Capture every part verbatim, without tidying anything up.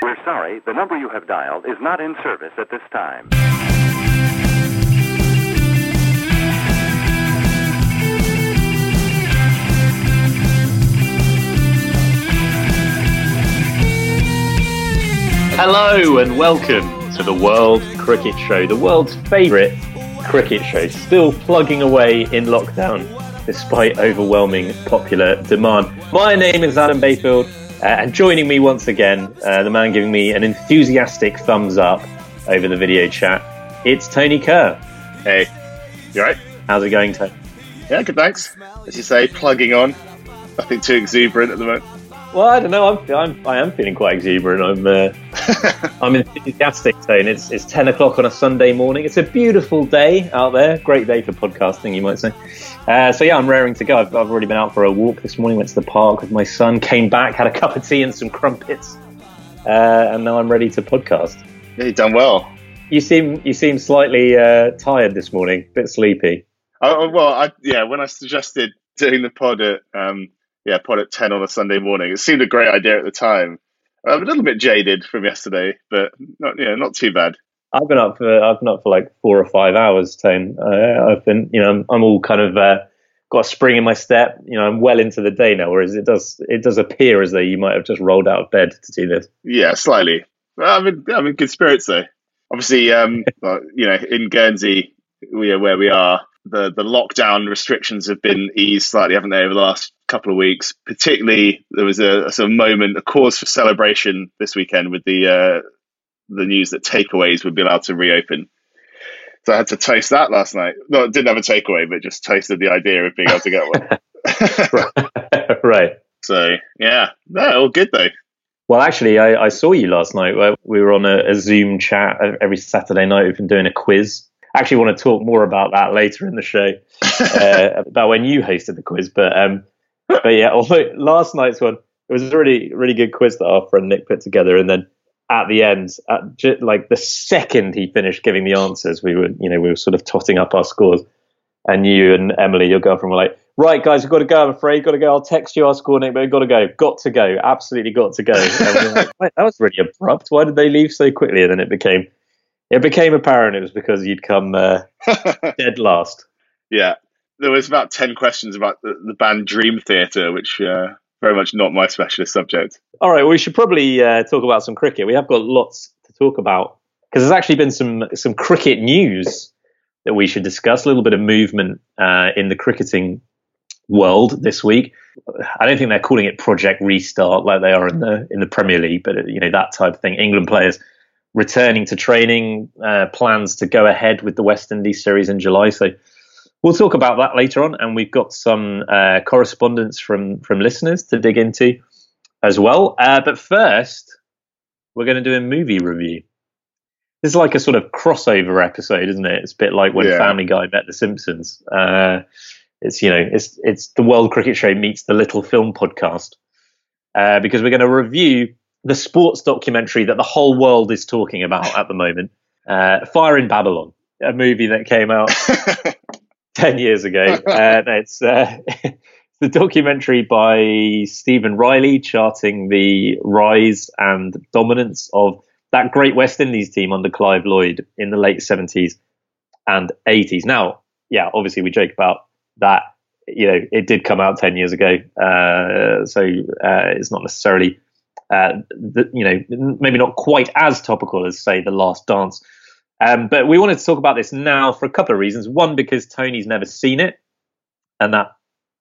We're sorry, the number you have dialed is not in service at this time. Hello and welcome to the World Cricket Show, the world's favourite cricket show, still plugging away in lockdown despite overwhelming popular demand. My name is Adam Bayfield, uh, and joining me once again, uh, the man giving me an enthusiastic thumbs up over the video chat, it's Tony Kerr. Hey, you alright? How's it going, Tony? Yeah, good, thanks. As you say, plugging on. Nothing too exuberant at the moment. Well, I don't know. I'm, I'm I am feeling quite exuberant. I'm uh, I'm enthusiastic, Tone. It's it's ten o'clock on a Sunday morning. It's a beautiful day out there. Great day for podcasting, you might say. Uh, so yeah, I'm raring to go. I've, I've already been out for a walk this morning. Went to the park with my son. Came back, had a cup of tea and some crumpets, uh, and now I'm ready to podcast. Yeah, you've done well. You seem you seem slightly uh, tired this morning. A bit sleepy. Oh well, I, yeah. When I suggested doing the pod at. Um... Yeah, pod at ten on a Sunday morning. It seemed a great idea at the time. I'm a little bit jaded from yesterday, but not, you know, not too bad. I've been up for I've been up for like four or five hours, Tone. Uh, I've been, you know, I'm, I'm all kind of uh, got a spring in my step. You know, I'm well into the day now. Whereas it does it does appear as though you might have just rolled out of bed to do this. Yeah, slightly. I'm in I'm in good spirits though. Obviously, um, you know, in Guernsey, we are where we are. The the lockdown restrictions have been eased slightly, haven't they, over the last couple of weeks? Particularly, there was a, a sort of moment, a cause for celebration this weekend with the uh, the news that takeaways would be allowed to reopen. So I had to taste that last night. No, I didn't have a takeaway, but just tasted the idea of being able to get one. Right. So yeah, no, all good though. Well, actually, I, I saw you last night. We were on a, a Zoom chat every Saturday night. We've been doing a quiz. Actually, want to talk more about that later in the show, uh, about when you hosted the quiz. But um, but yeah, although last night's one, it was a really really good quiz that our friend Nick put together. And then at the end, at just, like the second he finished giving the answers, we were you know we were sort of totting up our scores. And you and Emily, your girlfriend, were like, "Right, guys, we've got to go. I'm afraid, got to go. I'll text you our score, Nick, but we've got to go. Got to go. Absolutely got to go." And we were like, "Wait, that was really abrupt. Why did they leave so quickly?" And then it became. It became apparent it was because you'd come uh, dead last. Yeah. There was about ten questions about the, the band Dream Theater, which uh, very much not my specialist subject. All right. Well, we should probably uh, talk about some cricket. We have got lots to talk about because there's actually been some, some cricket news that we should discuss, a little bit of movement uh, in the cricketing world this week. I don't think they're calling it Project Restart like they are in the in the Premier League, but, you know, that type of thing. England players returning to training, uh, plans to go ahead with the West Indies series in July. So we'll talk about that later on. And we've got some uh, correspondence from, from listeners to dig into as well. Uh, but first, we're going to do a movie review. This is like a sort of crossover episode, isn't it? It's a bit like when yeah. Family Guy met The Simpsons. Uh, it's, you know, it's, it's the World Cricket Show meets the Little Film Podcast uh, because we're going to review the sports documentary that the whole world is talking about at the moment, uh, Fire in Babylon, a movie that came out ten years ago. Uh, it's, uh, it's the documentary by Stephen Riley charting the rise and dominance of that great West Indies team under Clive Lloyd in the late seventies and eighties. Now, yeah, obviously we joke about that. You know, it did come out ten years ago, uh, so uh, it's not necessarily... Uh, the, you know, maybe not quite as topical as, say, The Last Dance. Um, but we wanted to talk about this now for a couple of reasons. One, because Tony's never seen it, and that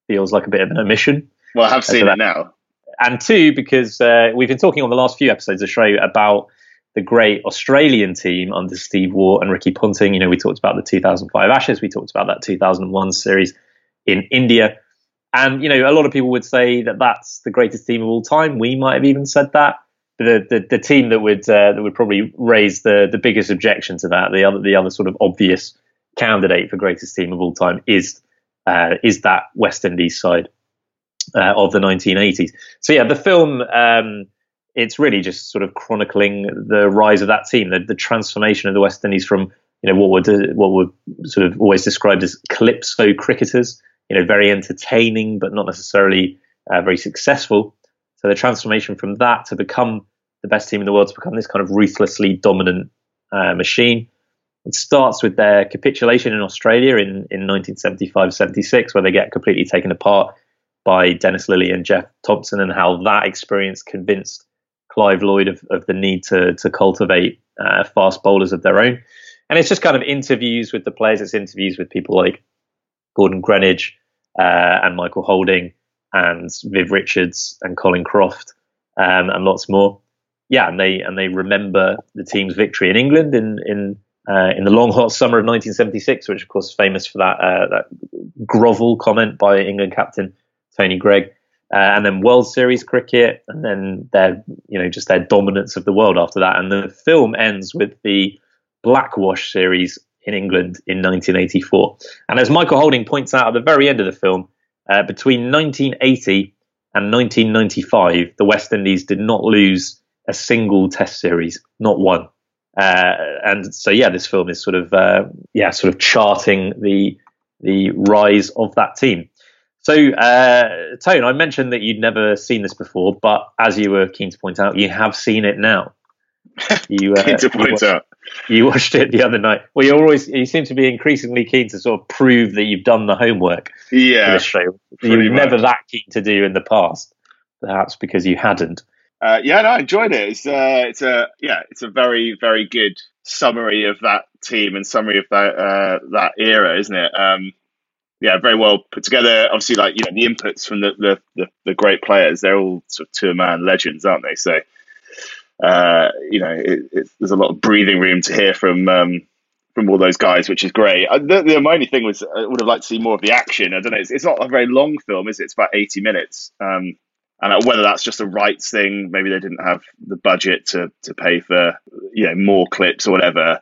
feels like a bit of an omission. Well, I have seen so that, it now. And two, because uh, we've been talking on the last few episodes of the show about the great Australian team under Steve Waugh and Ricky Ponting. You know, we talked about the two thousand five Ashes. We talked about that two thousand one series in India. And, you know, a lot of people would say that that's the greatest team of all time. We might have even said that. The, the, the team that would uh, that would probably raise the, the biggest objection to that, the other the other sort of obvious candidate for greatest team of all time is uh, is that West Indies side uh, of the nineteen eighties. So yeah, the film um, it's really just sort of chronicling the rise of that team, the, the transformation of the West Indies from, you know, what were what were sort of always described as calypso cricketers, you know, very entertaining but not necessarily uh, very successful. So the transformation from that to become the best team in the world, to become this kind of ruthlessly dominant uh, machine. It starts with their capitulation in Australia in, in nineteen seventy-five seventy-six, where they get completely taken apart by Dennis Lillee and Jeff Thomson, and how that experience convinced Clive Lloyd of, of the need to, to cultivate uh, fast bowlers of their own. And it's just kind of interviews with the players. It's interviews with people like Gordon Greenidge uh, and Michael Holding, and Viv Richards and Colin Croft, um, and lots more. Yeah, and they and they remember the team's victory in England in in uh, in the long hot summer of nineteen seventy-six, which of course is famous for that uh, that grovel comment by England captain Tony Gregg, uh, and then World Series cricket, and then their you know just their dominance of the world after that. And the film ends with the Blackwash series in England in nineteen eighty-four. And as Michael Holding points out at the very end of the film, Uh, between nineteen eighty and nineteen ninety-five, the West Indies did not lose a single Test series, not one. Uh, and so, yeah, this film is sort of, uh, yeah, sort of charting the the rise of that team. So, uh, Tone, I mentioned that you'd never seen this before, but as you were keen to point out, you have seen it now. You uh, keen to point you watched, out. You watched it the other night. Well, you're always you seem to be increasingly keen to sort of prove that you've done the homework. Yeah, for this show. You were never that keen to do in the past, perhaps because you hadn't. Uh, yeah, no, I enjoyed it. It's uh, it's a yeah, it's a very very good summary of that team and summary of that uh, that era, isn't it? Um, yeah, very well put together. Obviously, like you know, the inputs from the the, the, the great players. They're all sort of two man legends, aren't they? So. Uh, you know, it, it, there's a lot of breathing room to hear from um, from all those guys, which is great. I, the, the my only thing was I would have liked to see more of the action. I don't know. It's, it's not a very long film, is it? It's about eighty minutes. Um, and whether that's just a rights thing, maybe they didn't have the budget to to pay for you know more clips or whatever.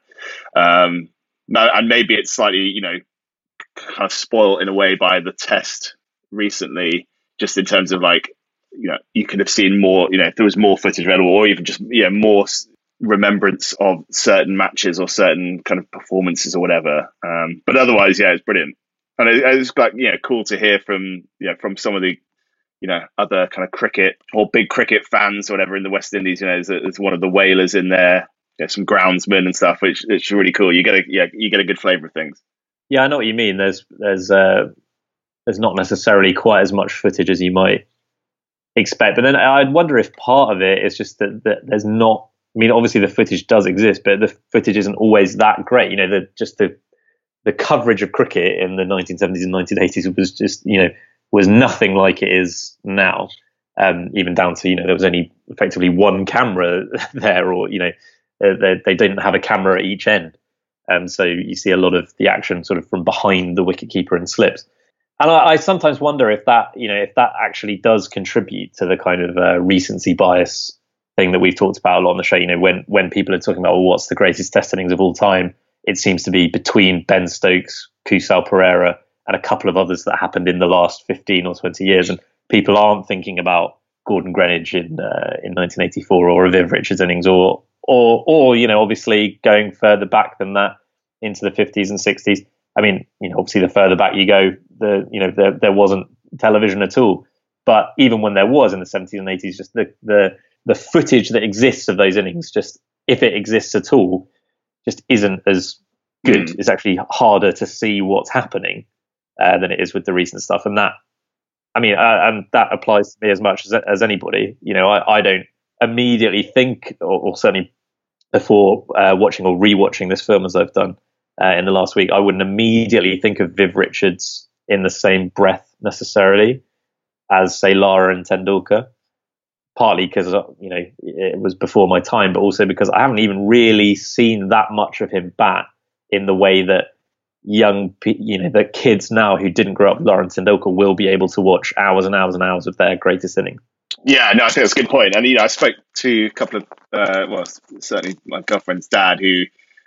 Um, and maybe it's slightly you know kind of spoiled in a way by the Test recently, just in terms of like. You know, you could have seen more, you know, if there was more footage available, or even just, you know, more remembrance of certain matches or certain kind of performances or whatever. Um, but otherwise, yeah, it's brilliant. And it, it was like, you know, cool to hear from, you know, from some of the, you know, other kind of cricket or big cricket fans or whatever in the West Indies. You know, there's, there's one of the whalers in there, you know, some groundsmen and stuff, which it's really cool. You get a, yeah, you get a good flavour of things. Yeah, I know what you mean. There's, there's, uh, there's not necessarily quite as much footage as you might expect, but then I'd wonder if part of it is just that, that there's not. I mean, obviously the footage does exist, but the footage isn't always that great. You know, the just the the coverage of cricket in the nineteen seventies and nineteen eighties was just you know was nothing like it is now. Um, even down to you know there was only effectively one camera there, or you know they, they didn't have a camera at each end, um, so you see a lot of the action sort of from behind the wicketkeeper and slips. And I, I sometimes wonder if that, you know, if that actually does contribute to the kind of uh, recency bias thing that we've talked about a lot on the show. You know, when when people are talking about well, what's the greatest Test innings of all time, it seems to be between Ben Stokes, Kusal Perera, and a couple of others that happened in the last fifteen or twenty years. And people aren't thinking about Gordon Greenidge in uh, in nineteen eighty-four, or a Viv Richards innings, or or or you know, obviously going further back than that into the fifties and sixties. I mean, you know, obviously the further back you go, the you know there there wasn't television at all. But even when there was in the seventies and eighties, just the the the footage that exists of those innings, just if it exists at all, just isn't as good. Mm. It's actually harder to see what's happening uh, than it is with the recent stuff. And that, I mean, uh, and that applies to me as much as as anybody. You know, I, I don't immediately think, or, or certainly before uh, watching or rewatching this film as I've done. Uh, in the last week, I wouldn't immediately think of Viv Richards in the same breath necessarily as, say, Lara and Tendulkar, partly because, you know, it was before my time, but also because I haven't even really seen that much of him bat in the way that young, you know, that kids now who didn't grow up with Lawrence Tendulkar will be able to watch hours and hours and hours of their greatest innings. Yeah, no, I think that's a good point. And, you know, I spoke to a couple of, uh, well, certainly my girlfriend's dad, who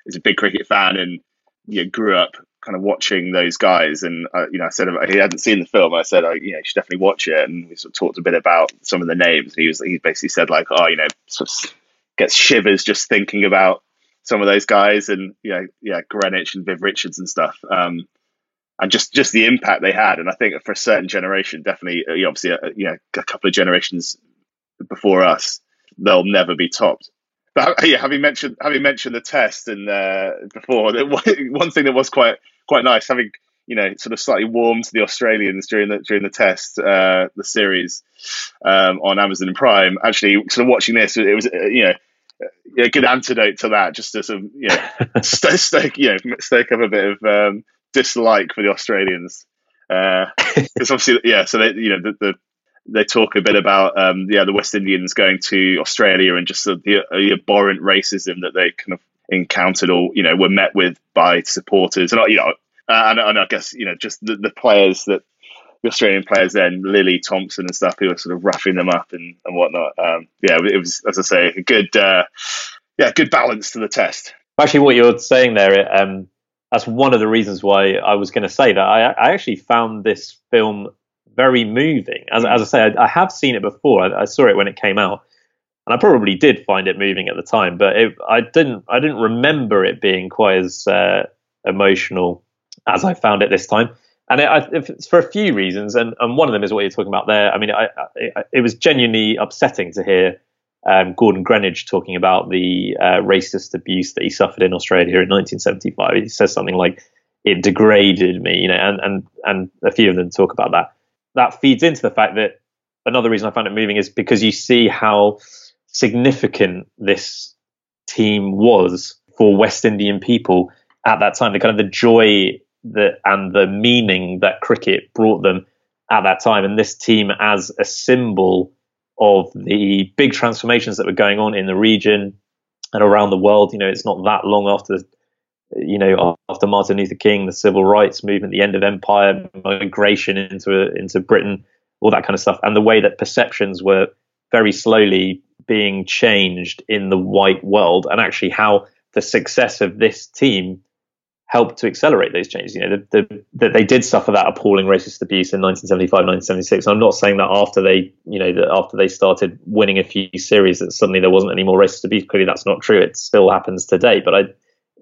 is a big cricket fan and, you know, grew up kind of watching those guys. And, uh, you know, I said, he hadn't seen the film. I said, oh, you know, you should definitely watch it. And we sort of talked a bit about some of the names. He was, he basically said, like, oh, you know, sort of gets shivers just thinking about some of those guys and, you know, yeah, Greenidge and Viv Richards and stuff. Um, and just, just the impact they had. And I think for a certain generation, definitely, obviously, uh, you know, a couple of generations before us, they'll never be topped. But yeah, having mentioned, having mentioned the test and uh, before, one thing that was quite, quite nice, having, you know, sort of slightly warm to the Australians during the, during the test, uh, the series um, on Amazon Prime, actually sort of watching this, it was, uh, you know, a good antidote to that, just to sort of, you know, stoke, stoke, you know, stoke up a bit of um, dislike for the Australians. Because uh, obviously, yeah, so they, you know, the, the, they talk a bit about, um, yeah, the West Indians going to Australia and just the, the, the abhorrent racism that they kind of encountered or, you know, were met with by supporters. And, you know, uh, and, and I guess, you know, just the, the players that, the Australian players then, Lillee, Thompson and stuff, who were sort of roughing them up and, and whatnot. Um, yeah, it was, as I say, a good, uh, yeah, good balance to the test. Actually, what you're saying there, um, that's one of the reasons why I was going to say that I, I actually found this film very moving. As, as I say, I, I have seen it before. I, I saw it when it came out, and I probably did find it moving at the time, but it, I didn't. I didn't remember it being quite as uh, emotional as I found it this time. And it, I, it's for a few reasons, and, and one of them is what you're talking about there. I mean, I, it, it was genuinely upsetting to hear um, Gordon Greenidge talking about the uh, racist abuse that he suffered in Australia in nineteen seventy-five. He says something like, "It degraded me," you know, and and and a few of them talk about that. That feeds into the fact that another reason I found it moving is because you see how significant this team was for West Indian people at that time. The kind of the joy The, and the meaning that cricket brought them at that time, and this team as a symbol of the big transformations that were going on in the region and around the world. You know, it's not that long after, you know, after Martin Luther King, the civil rights movement, the end of empire, migration into into Britain, all that kind of stuff, and the way that perceptions were very slowly being changed in the white world, and actually how the success of this team helped to accelerate those changes. You know, that the, the, they did suffer that appalling racist abuse in nineteen seventy-five, nineteen seventy-six. And I'm not saying that after they, you know, that after they started winning a few series that suddenly there wasn't any more racist abuse. Clearly, that's not true. It still happens today. But I,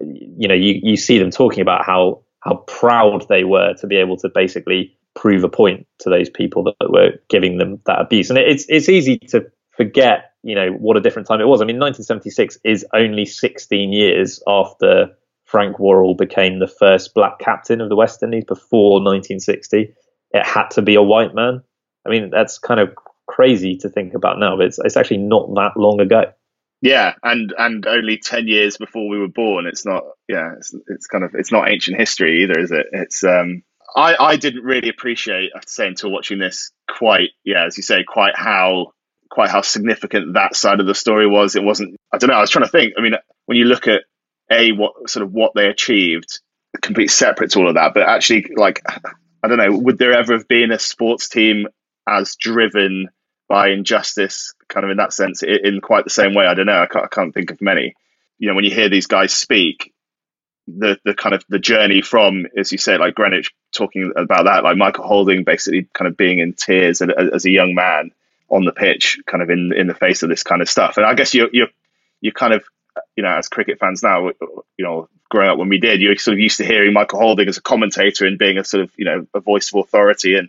you know, you you see them talking about how how proud they were to be able to basically prove a point to those people that were giving them that abuse. And it, it's it's easy to forget, you know, what a different time it was. I mean, nineteen seventy-six is only sixteen years after Frank Worrell became the first black captain of the West Indies. Before nineteen sixty, it had to be a white man. I mean, that's kind of crazy to think about now, but it's, it's actually not that long ago. Yeah, and and only ten years before we were born. It's not, yeah, it's it's kind of, it's not ancient history either, is it? It's um, I I didn't really appreciate, I have to say, until watching this, quite, yeah, as you say, quite how quite how significant that side of the story was. It wasn't, I don't know. I was trying to think. I mean, when you look at A, what sort of what they achieved, completely separate to all of that, but actually, like, I don't know, would there ever have been a sports team as driven by injustice, kind of in that sense, in quite the same way? I don't know. I can't, I can't think of many. You know, when you hear these guys speak, the the kind of the journey from, as you say, like Greenidge talking about that, like Michael Holding basically kind of being in tears as a young man on the pitch, kind of in in the face of this kind of stuff. And I guess you're you're you're kind of, you know, as cricket fans now, you know, growing up when we did, you're sort of used to hearing Michael Holding as a commentator and being a sort of, you know, a voice of authority and,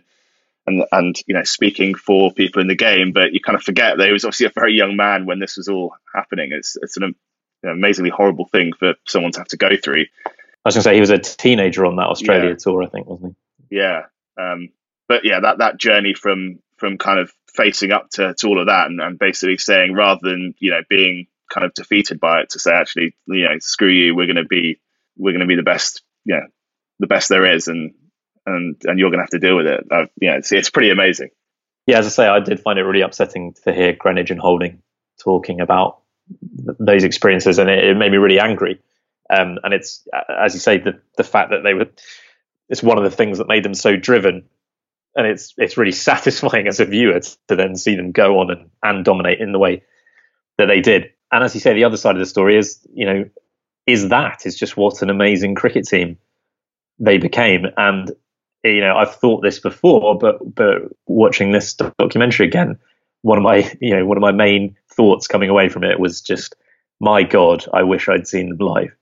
and, and, you know, speaking for people in the game. But you kind of forget that he was obviously a very young man when this was all happening. It's, it's an, you know, amazingly horrible thing for someone to have to go through. I was going to say he was a teenager on that Australia yeah. tour, I think, wasn't he? Yeah. Um, but yeah, that, that journey from, from kind of facing up to, to all of that and, and basically saying, rather than, you know, being kind of defeated by it, to say, actually, you know, screw you, we're going to be we're going to be the best, you know, the best there is, and and and you're going to have to deal with it. I've, you know, it's, it's pretty amazing. Yeah, as I say, I did find it really upsetting to hear Greenidge and Holding talking about th- those experiences, and it, it made me really angry. Um, and it's, as you say, the the fact that they were, it's one of the things that made them so driven. And it's it's really satisfying as a viewer to then see them go on and, and dominate in the way that they did. And as you say, the other side of the story is, you know, is that is just what an amazing cricket team they became. And, you know, I've thought this before, but but watching this documentary again, one of my, you know, one of my main thoughts coming away from it was just, my God, I wish I'd seen them live.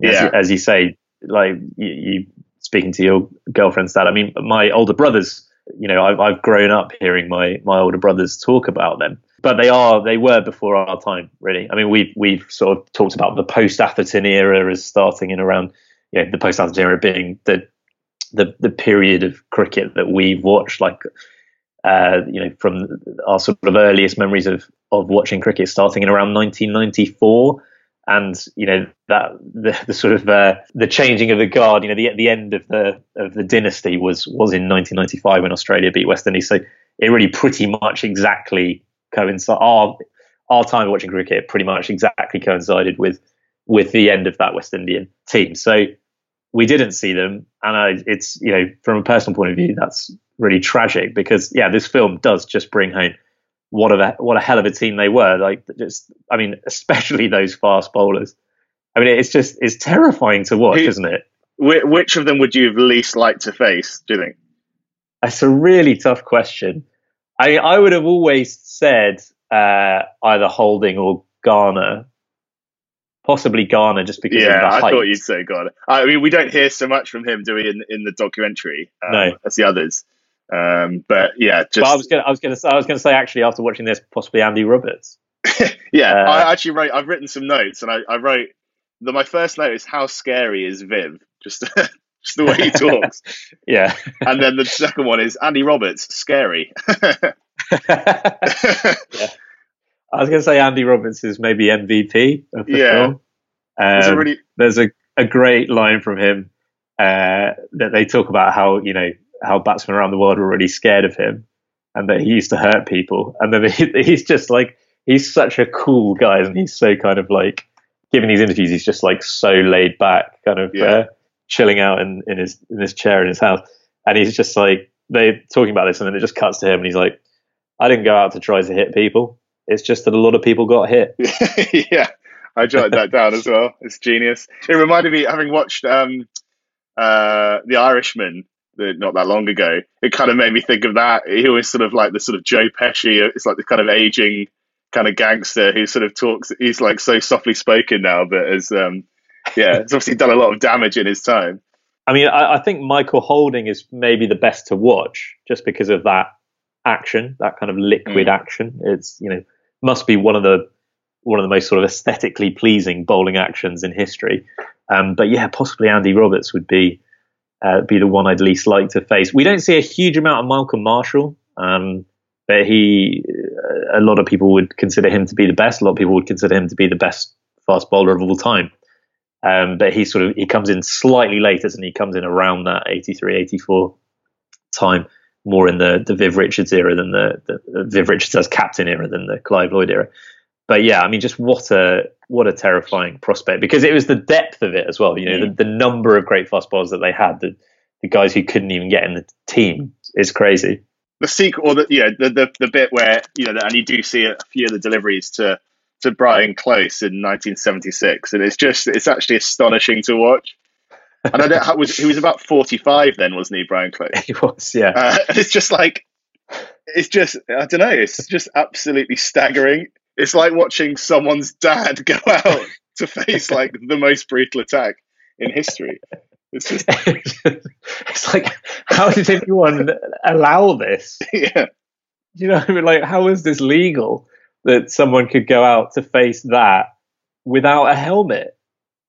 Yeah. As, as you say, like you, you speaking to your girlfriend's dad, I mean, my older brothers, you know, I've, I've grown up hearing my, my older brothers talk about them, but they are, they were before our time, really. I mean, we've, we've sort of talked about the post-Atherton era as starting in around, you know, the post-Atherton era being the, the, the period of cricket that we've watched, like, uh, you know, from our sort of earliest memories of, of watching cricket starting in around nineteen ninety-four. And, you know, that the, the sort of uh, the changing of the guard, you know, the the end of the of the dynasty was was in nineteen ninety-five when Australia beat West Indies. So it really pretty much exactly coincided. Our, our time watching cricket pretty much exactly coincided with with the end of that West Indian team. So we didn't see them. And I, it's, you know, from a personal point of view, that's really tragic because, yeah, this film does just bring home What a what a hell of a team they were. Like, just, I mean, especially those fast bowlers. I mean, it's just, it's terrifying to watch, Who, isn't it? Which of them would you have least liked to face, do you think? That's a really tough question. I I would have always said uh, either Holding or Garner. Possibly Garner, just because yeah, of the height. I thought you'd say Garner. I mean, we don't hear so much from him, do we, in, in the documentary um, no. as the others. Um, but yeah, just but I was gonna, I was gonna, I was gonna say actually after watching this, possibly Andy Roberts. yeah, uh, I actually wrote. I've written some notes, and I, I wrote that my first note is how scary is Viv, just just the way he talks. yeah, and then the second one is Andy Roberts, scary. yeah. I was gonna say Andy Roberts is maybe M V P of the yeah. film. Um, there's a, really... there's a, a great line from him uh, that they talk about how you know. how batsmen around the world were really scared of him and that he used to hurt people. And then he, he's just like, he's such a cool guy. And he's so kind of like, giving these interviews, he's just like so laid back, kind of yeah. uh, chilling out in, in his in his chair in his house. And he's just like, they're talking about this and then it just cuts to him. And he's like, I didn't go out to try to hit people. It's just that a lot of people got hit. yeah. I jotted that down as well. It's genius. It reminded me, having watched um, uh, The Irishman, not that long ago, it kind of made me think of that. He was sort of like the sort of Joe Pesci. It's like the kind of aging kind of gangster who sort of talks. He's like so softly spoken now, but has um, yeah, it's obviously done a lot of damage in his time. I mean, I, I think Michael Holding is maybe the best to watch just because of that action, that kind of liquid mm. action. It's you know must be one of the one of the most sort of aesthetically pleasing bowling actions in history. Um, but yeah, possibly Andy Roberts would be. Uh, be the one I'd least like to face. We don't see a huge amount of Malcolm Marshall, um, but he, a lot of people would consider him to be the best. A lot of people would consider him to be the best fast bowler of all time. Um, but he sort of, he comes in slightly later, and he comes in around that eighty-three, eighty-four time, more in the, the Viv Richards era than the, the, the Viv Richards as captain era than the Clive Lloyd era. But yeah, I mean, just what a what a terrifying prospect, because it was the depth of it as well. You know, mm. the, the number of great fast bowlers that they had, the, the guys who couldn't even get in the team, is crazy. The sequel, or the yeah, the, the the bit where you know, and you do see a few of the deliveries to to Brian Close in nineteen seventy-six, and it's just it's actually astonishing to watch. And I don't how, was he was about forty-five then, wasn't he, Brian Close? He was, yeah. Uh, and it's just like it's just I don't know, it's just absolutely staggering. It's like watching someone's dad go out to face like the most brutal attack in history. It's just it's like, how did anyone allow this? Yeah. You know what I mean? Like, how is this legal that someone could go out to face that without a helmet?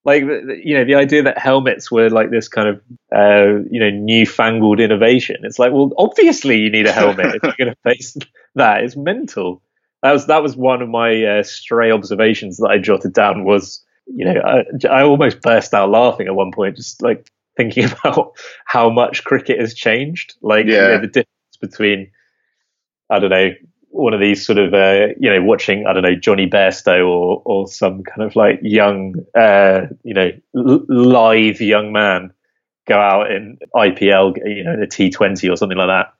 Like, you know, the idea that helmets were like this kind of, uh, you know, newfangled innovation. It's like, well, obviously you need a helmet if you're going to face that. It's mental. That was that was one of my uh, stray observations that I jotted down. Was you know I, I almost burst out laughing at one point, just like thinking about how much cricket has changed. Like yeah. you know, the difference between I don't know one of these sort of, uh, you know, watching, I don't know, Johnny Bairstow or or some kind of like young, uh, you know, l- live young man go out in I P L, you know, in a T twenty or something like that,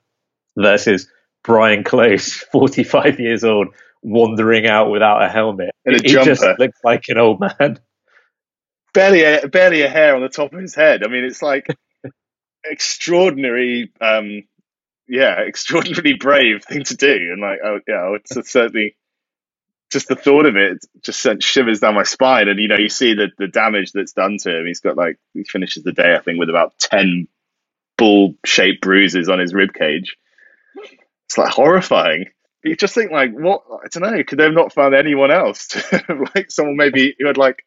versus Brian Close, forty-five years old, wandering out without a helmet. And a he jumper. Just looks like an old man. Barely a, barely a hair on the top of his head. I mean, it's like extraordinary... Um, yeah, extraordinarily brave thing to do. And like, oh yeah, it's, it's certainly just the thought of it just sent shivers down my spine. And, you know, you see the, the damage that's done to him. He's got like, he finishes the day, I think, with about ten ball shaped bruises on his rib cage. It's like horrifying. You just think like, what, I don't know, could they have not found anyone else? Like someone maybe who had like,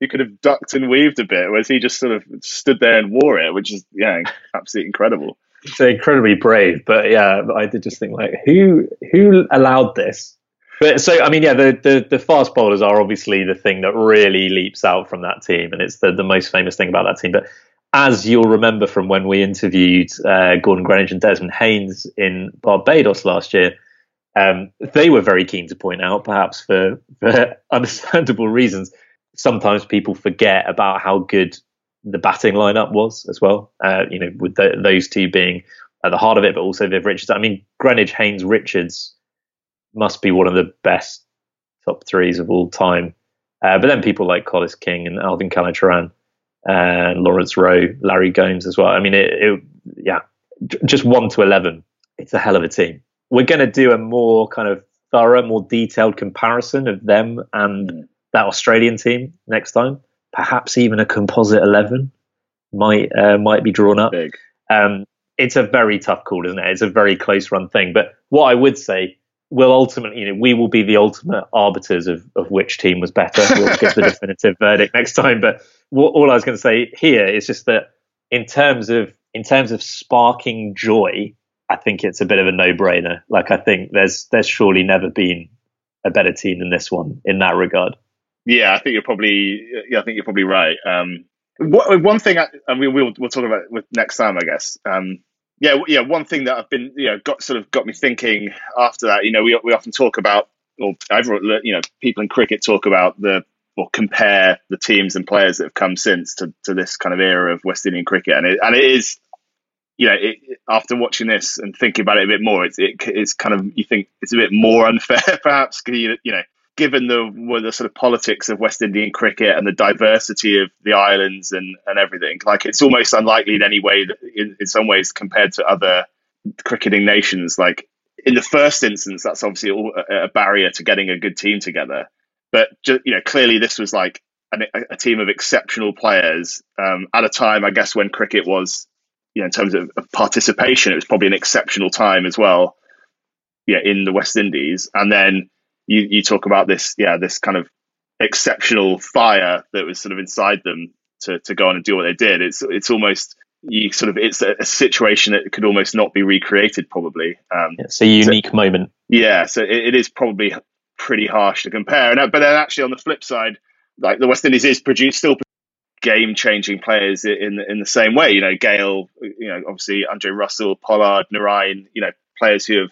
you could have ducked and weaved a bit, whereas he just sort of stood there and wore it, which is, yeah, absolutely incredible. So incredibly brave, but yeah, I did just think like, who who allowed this? But so I mean, yeah, the, the the fast bowlers are obviously the thing that really leaps out from that team, and it's the the most famous thing about that team. But as you'll remember from when we interviewed uh, Gordon Greenidge and Desmond Haynes in Barbados last year, um, they were very keen to point out, perhaps for, for understandable reasons, sometimes people forget about how good the batting lineup was as well, uh, you know, with the, those two being at the heart of it, but also Viv Richards. I mean, Greenidge, Haynes, Richards must be one of the best top threes of all time. Uh, but then people like Collis King and Alvin Kalinacharan, uh, Lawrence Rowe, Larry Gomes as well. I mean, it, it yeah, just one to eleven. It's a hell of a team. We're going to do a more kind of thorough, more detailed comparison of them and that Australian team next time. Perhaps even a composite eleven might uh, might be drawn up. Um, it's a very tough call, isn't it? It's a very close run thing. But what I would say, we'll ultimately, you know, we will be the ultimate arbiters of, of which team was better. We'll give the definitive verdict next time. But what, all I was going to say here is just that in terms of in terms of sparking joy, I think it's a bit of a no brainer. Like I think there's there's surely never been a better team than this one in that regard. Yeah, I think you're probably. Yeah, I think you're probably right. Um, what, one thing, I, and we will we'll talk about it with next time, I guess. Um, yeah, yeah. One thing that I've been, you know, got sort of got me thinking after that. You know, we we often talk about, or everyone, you know, people in cricket talk about the or compare the teams and players that have come since to, to this kind of era of West Indian cricket, and it and it is, you know, it, after watching this and thinking about it a bit more, it's it, it's kind of, you think it's a bit more unfair, perhaps, 'cause you, you know. Given the the sort of politics of West Indian cricket and the diversity of the islands and, and everything, like it's almost unlikely in any way, that in, in some ways, compared to other cricketing nations. Like in the first instance, that's obviously a, a barrier to getting a good team together. But just, you know, clearly this was like an, a team of exceptional players um, at a time, I guess, when cricket was, you know, in terms of, of participation, it was probably an exceptional time as well. Yeah, in the West Indies, and then. You, you talk about this, yeah, this kind of exceptional fire that was sort of inside them to, to go on and do what they did. It's it's almost you sort of it's a, a situation that could almost not be recreated probably. Um, it's a unique so, moment. Yeah, so it, it is probably pretty harsh to compare. And but then actually on the flip side, like the West Indies is produced still game-changing players in in the same way. You know, Gale, you know, obviously Andre Russell, Pollard, Narain, you know, players who have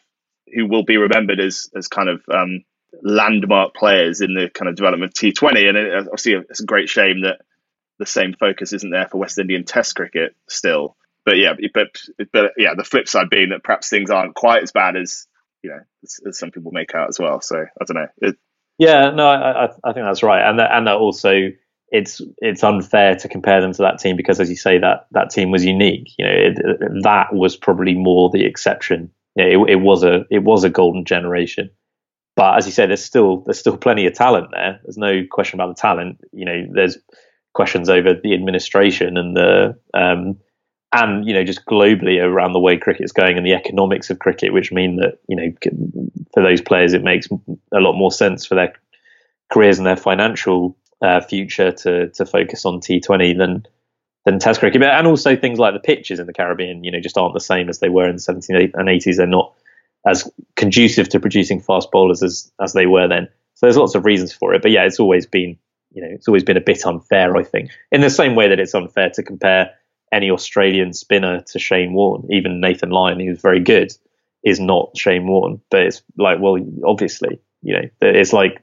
who will be remembered as as kind of um, landmark players in the kind of development of T twenty, and it, obviously it's a great shame that the same focus isn't there for West Indian Test cricket still. But yeah, but but yeah, the flip side being that perhaps things aren't quite as bad as you know as, as some people make out as well. So I don't know. It, yeah, no, I, I I think that's right, and that, and that also it's it's unfair to compare them to that team because, as you say, that that team was unique. You know, it, that was probably more the exception. You know, it, it was a it was a golden generation. But as you say, there's still there's still plenty of talent there. There's no question about the talent. You know, there's questions over the administration and the um, and you know just globally around the way cricket's going and the economics of cricket, which mean that you know for those players it makes a lot more sense for their careers and their financial uh, future to to focus on T twenty than than Test cricket. But, and also things like the pitches in the Caribbean, you know, just aren't the same as they were in the seventies and eighties. They're not as conducive to producing fast bowlers as as they were then. So there's lots of reasons for it. But yeah, it's always been, you know, it's always been a bit unfair, I think. In the same way that it's unfair to compare any Australian spinner to Shane Warne, even Nathan Lyon, who's very good. is not Shane Warne. But it's like, well, obviously, you know, it's like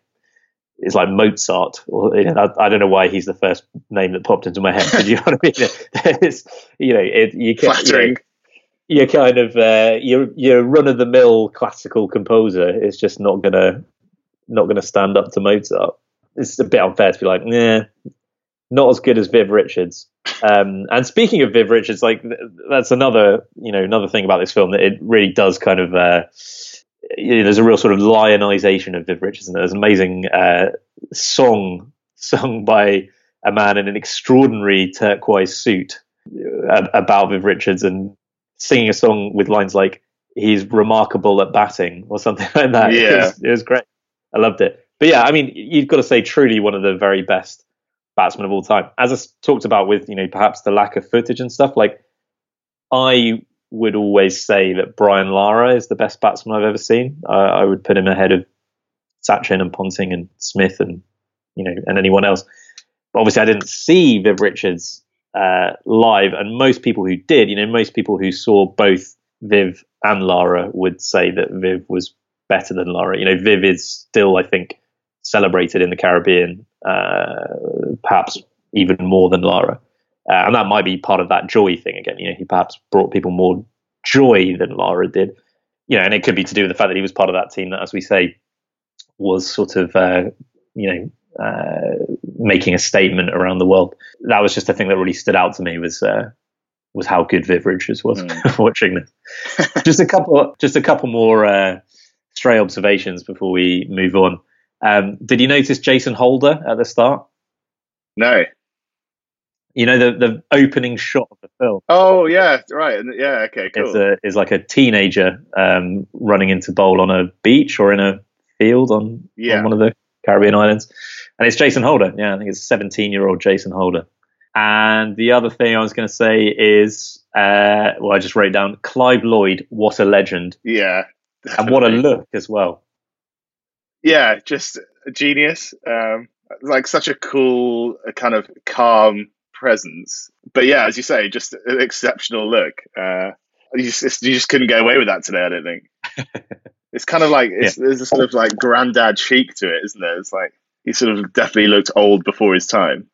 it's like Mozart. Or you know, I, I don't know why he's the first name that popped into my head. Do you know what I mean? It's, you know, it, you can, flattering. You know, you're kind of uh, you're you're run of the mill classical composer. It's just not gonna not gonna stand up to Mozart. It's a bit unfair to be like, nah, not as good as Viv Richards. Um, and speaking of Viv Richards, like that's another, you know, another thing about this film that it really does kind of, uh, you know, there's a real sort of lionization of Viv Richards. And there's an amazing uh, song sung by a man in an extraordinary turquoise suit about Viv Richards and singing a song with lines like, he's remarkable at batting or something like that. Yeah. It was, it was great. I loved it. But yeah, I mean, you've got to say truly one of the very best batsmen of all time. As I talked about with, you know, perhaps the lack of footage and stuff, like I would always say that Brian Lara is the best batsman I've ever seen. Uh, I would put him ahead of Sachin and Ponting and Smith and, you know, and anyone else. But obviously I didn't see Viv Richards uh, live, and most people who did, you know, most people who saw both Viv and Lara would say that Viv was better than Lara. You know, Viv is still, I think, celebrated in the Caribbean, uh, perhaps even more than Lara. Uh, and that might be part of that joy thing again. You know, he perhaps brought people more joy than Lara did. You know, and it could be to do with the fact that he was part of that team that, as we say, was sort of, uh, you know, uh, making a statement around the world. That was just the thing that really stood out to me was uh, was how good Viv Richards was mm. watching this. Just a couple, just a couple more uh, stray observations before we move on. Um, did you notice Jason Holder at the start? No. You know, the, the opening shot of the film. Oh, yeah, right. Yeah, okay, cool. It's, a, it's like a teenager um, running into bowl on a beach or in a field on, yeah. on one of the Caribbean islands. And it's Jason Holder. Yeah, I think it's seventeen-year-old Jason Holder. And the other thing I was going to say is, uh, well, I just wrote down Clive Lloyd, what a legend. Yeah. Definitely. And what a look as well. Yeah, just a genius. Um, like such a cool, a kind of calm presence. But yeah, as you say, just an exceptional look. Uh, you, just, you just couldn't get away with that today, I don't think. It's kind of like, it's, yeah. There's a sort of like granddad chic to it, isn't there? It's like, he sort of definitely looked old before his time.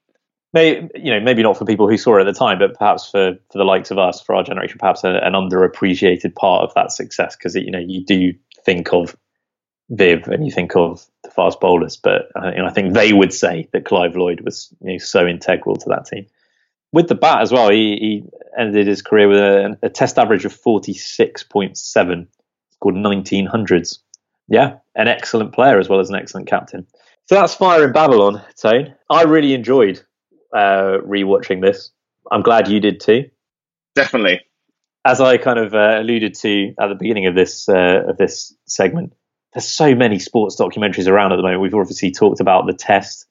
Maybe, you know, maybe not for people who saw it at the time, but perhaps for, for the likes of us, for our generation, perhaps a, an underappreciated part of that success. Because, you know, you do think of Viv and you think of the fast bowlers, but uh, and I think they would say that Clive Lloyd was, you know, so integral to that team. With the bat as well, he, he ended his career with a, a test average of forty-six point seven, scored nineteen hundreds. Yeah, an excellent player as well as an excellent captain. So that's Fire in Babylon, Tone. I really enjoyed uh, rewatching this. I'm glad you did too. Definitely. As I kind of uh, alluded to at the beginning of this uh, of this segment, there's so many sports documentaries around at the moment. We've obviously talked about The Test.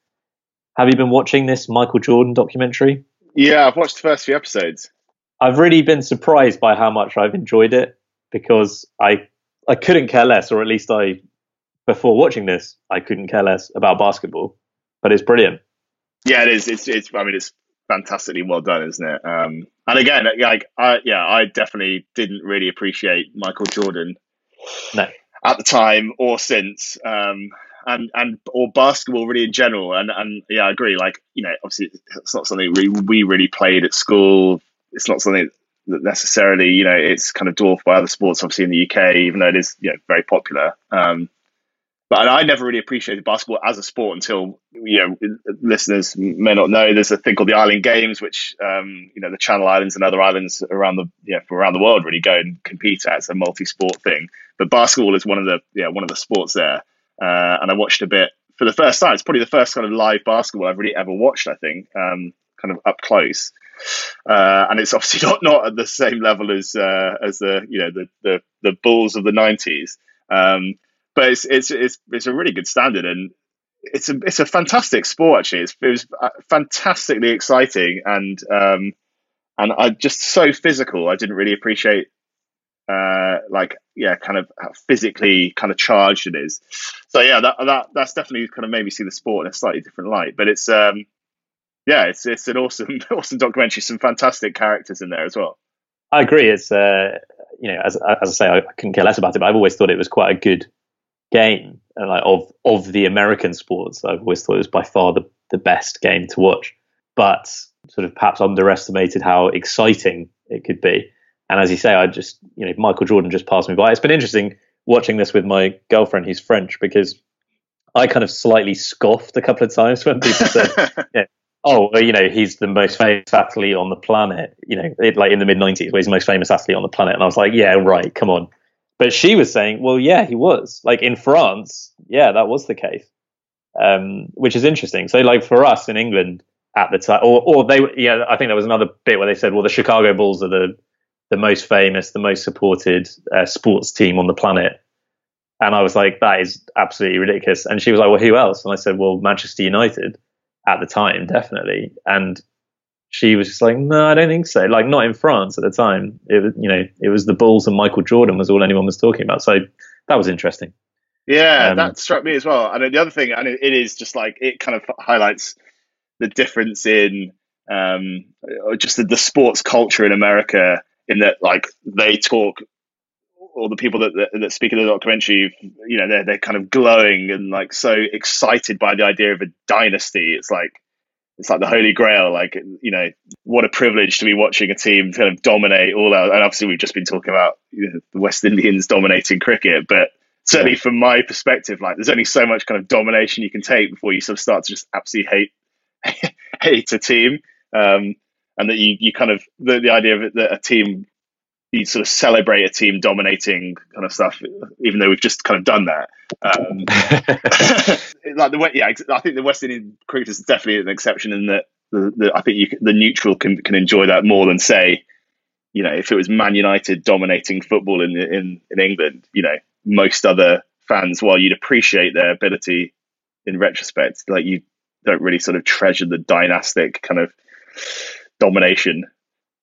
Have you been watching this Michael Jordan documentary? Yeah, I've watched the first few episodes. I've really been surprised by how much I've enjoyed it, because I I couldn't care less, or at least I, before watching this, I couldn't care less about basketball. But it's brilliant. Yeah, it is. It's it's. I mean, it's fantastically well done, isn't it? Um, and again, like I yeah, I definitely didn't really appreciate Michael Jordan. No. At the time or since, um, and and or basketball really in general, and and yeah, I agree. Like, you know, obviously it's not something we we really played at school. It's not something that necessarily, you know, it's kind of dwarfed by other sports, obviously in the U K, even though it is, you know, very popular. Um, but and I never really appreciated basketball as a sport until, you know, listeners may not know, there's a thing called the Island Games, which um, you know, the Channel Islands and other islands around the yeah you know, around the world really go and compete at. It's a multi-sport thing. But basketball is one of the yeah one of the sports there. Uh, and I watched a bit for the first time. It's probably the first kind of live basketball I've really ever watched, I think, um, kind of up close. Uh, and it's obviously not not at the same level as uh, as the you know the the, the Bulls of the nineties. Um, but it's, it's it's it's a really good standard, and it's a it's a fantastic sport actually. It's, it was fantastically exciting, and um, and I just so physical. I didn't really appreciate uh, like yeah, kind of how physically kind of charged it is. So yeah, that that that's definitely kind of made me see the sport in a slightly different light. But it's um, yeah, it's it's an awesome awesome documentary. Some fantastic characters in there as well. I agree. It's uh, you know, as as I say, I, I couldn't care less about it, but I've always thought it was quite a good game. And like of of the American sports, I've always thought it was by far the, the best game to watch, but sort of perhaps underestimated how exciting it could be. And as you say, I just, you know, Michael Jordan just passed me by. It's been interesting watching this with my girlfriend, who's French, because I kind of slightly scoffed a couple of times when people said, yeah, oh, well, you know, he's the most famous athlete on the planet, you know, it, like in the mid nineties, where he's the most famous athlete on the planet. And I was like, yeah, right, come on. But she was saying, well, yeah, he was. Like in France, yeah, that was the case, um, which is interesting. So like for us in England at the time, or, or they, yeah, I think there was another bit where they said, well, the Chicago Bulls are the, the most famous, the most supported uh, sports team on the planet. And I was like, that is absolutely ridiculous. And she was like, well, who else? And I said, well, Manchester United at the time, definitely. And she was just like, no, I don't think so. Like, not in France at the time. It was, you know, it was the Bulls and Michael Jordan was all anyone was talking about. So that was interesting. Yeah, um, that struck me as well. And the other thing, and it is just like, it kind of highlights the difference in um, just the, the sports culture in America, in that like they talk, all the people that, that that speak in the documentary, you know, they're they're kind of glowing and like so excited by the idea of a dynasty. It's like it's like the Holy Grail. Like, you know, what a privilege to be watching a team kind of dominate all our. And obviously, we've just been talking about, you know, the West Indians dominating cricket, but certainly yeah. from my perspective, like there's only so much kind of domination you can take before you sort of start to just absolutely hate hate a team. Um, And that you, you kind of, the, the idea of it, that a team, you sort of celebrate a team dominating kind of stuff, even though we've just kind of done that. Um, like the yeah, I think the West Indian cricket is definitely an exception in that the, the, I think you, the neutral can, can enjoy that more than, say, you know, if it was Man United dominating football in, in, in England, you know, most other fans, while you'd appreciate their ability in retrospect, like you don't really sort of treasure the dynastic kind of domination.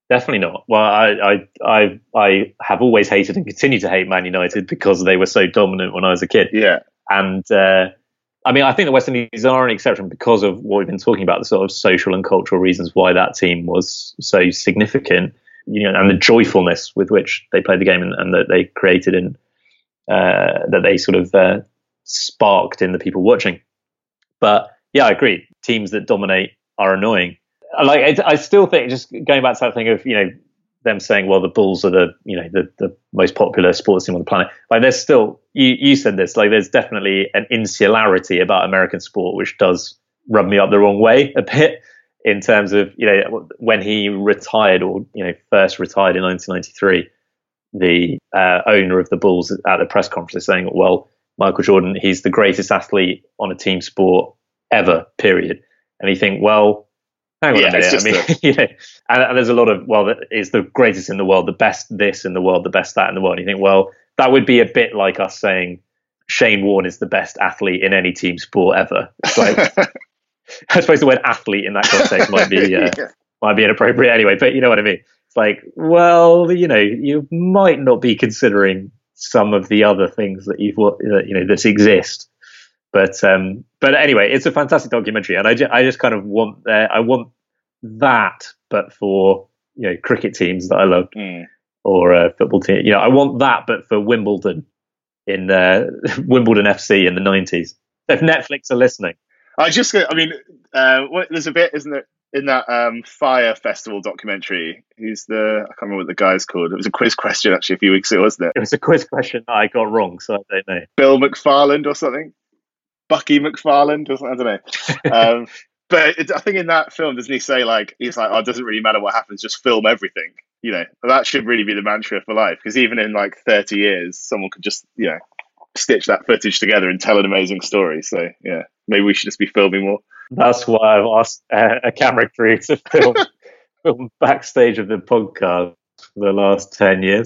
Definitely not. Well, I, I I I have always hated and continue to hate Man United because they were so dominant when I was a kid. Yeah. And uh, I mean, I think the West Indies are an exception because of what we've been talking about, the sort of social and cultural reasons why that team was so significant, you know, and the joyfulness with which they played the game and, and that they created and uh, that they sort of uh, sparked in the people watching. But yeah, I agree. Teams that dominate are annoying. Like I, I still think, just going back to that thing of, you know, them saying, well, the Bulls are the, you know, the, the most popular sports team on the planet. Like there's still, you, you said this, like there's definitely an insularity about American sport, which does rub me up the wrong way a bit in terms of, you know, when he retired or, you know, first retired in nineteen ninety-three, the uh, owner of the Bulls at the press conference is saying, well, Michael Jordan, he's the greatest athlete on a team sport ever, period. And you think, well, hang on yeah, a minute. I mean, a... you know, and, and there's a lot of, well, it's the greatest in the world, the best this in the world, the best that in the world. And you think, well, that would be a bit like us saying Shane Warne is the best athlete in any team sport ever. It's like, I suppose the word athlete in that context might be uh, yeah. might be inappropriate anyway, but you know what I mean. It's like, well, you know, you might not be considering some of the other things that you've, you know, that exist. But um, but anyway, it's a fantastic documentary, and I, ju- I just kind of want uh, I want that, but for, you know, cricket teams that I loved, mm. or uh, football team. You know, I want that, but for Wimbledon in uh, Wimbledon F C in the nineties. If Netflix are listening, I just I mean, uh, what, there's a bit, isn't there, in that um, Fire Festival documentary? Who's the I can't remember what the guy's called. It was a quiz question actually a few weeks ago, wasn't it? It was a quiz question that I got wrong, so I don't know. Bill McFarland or something. Bucky McFarland or something, I don't know. Um, but it, I think in that film, doesn't he say, like, he's like, oh, it doesn't really matter what happens, just film everything. You know, that should really be the mantra for life, because even in like thirty years, someone could just, you know, stitch that footage together and tell an amazing story. So, yeah, maybe we should just be filming more. That's why I've asked uh, a camera crew to film, film backstage of the podcast for the last ten years.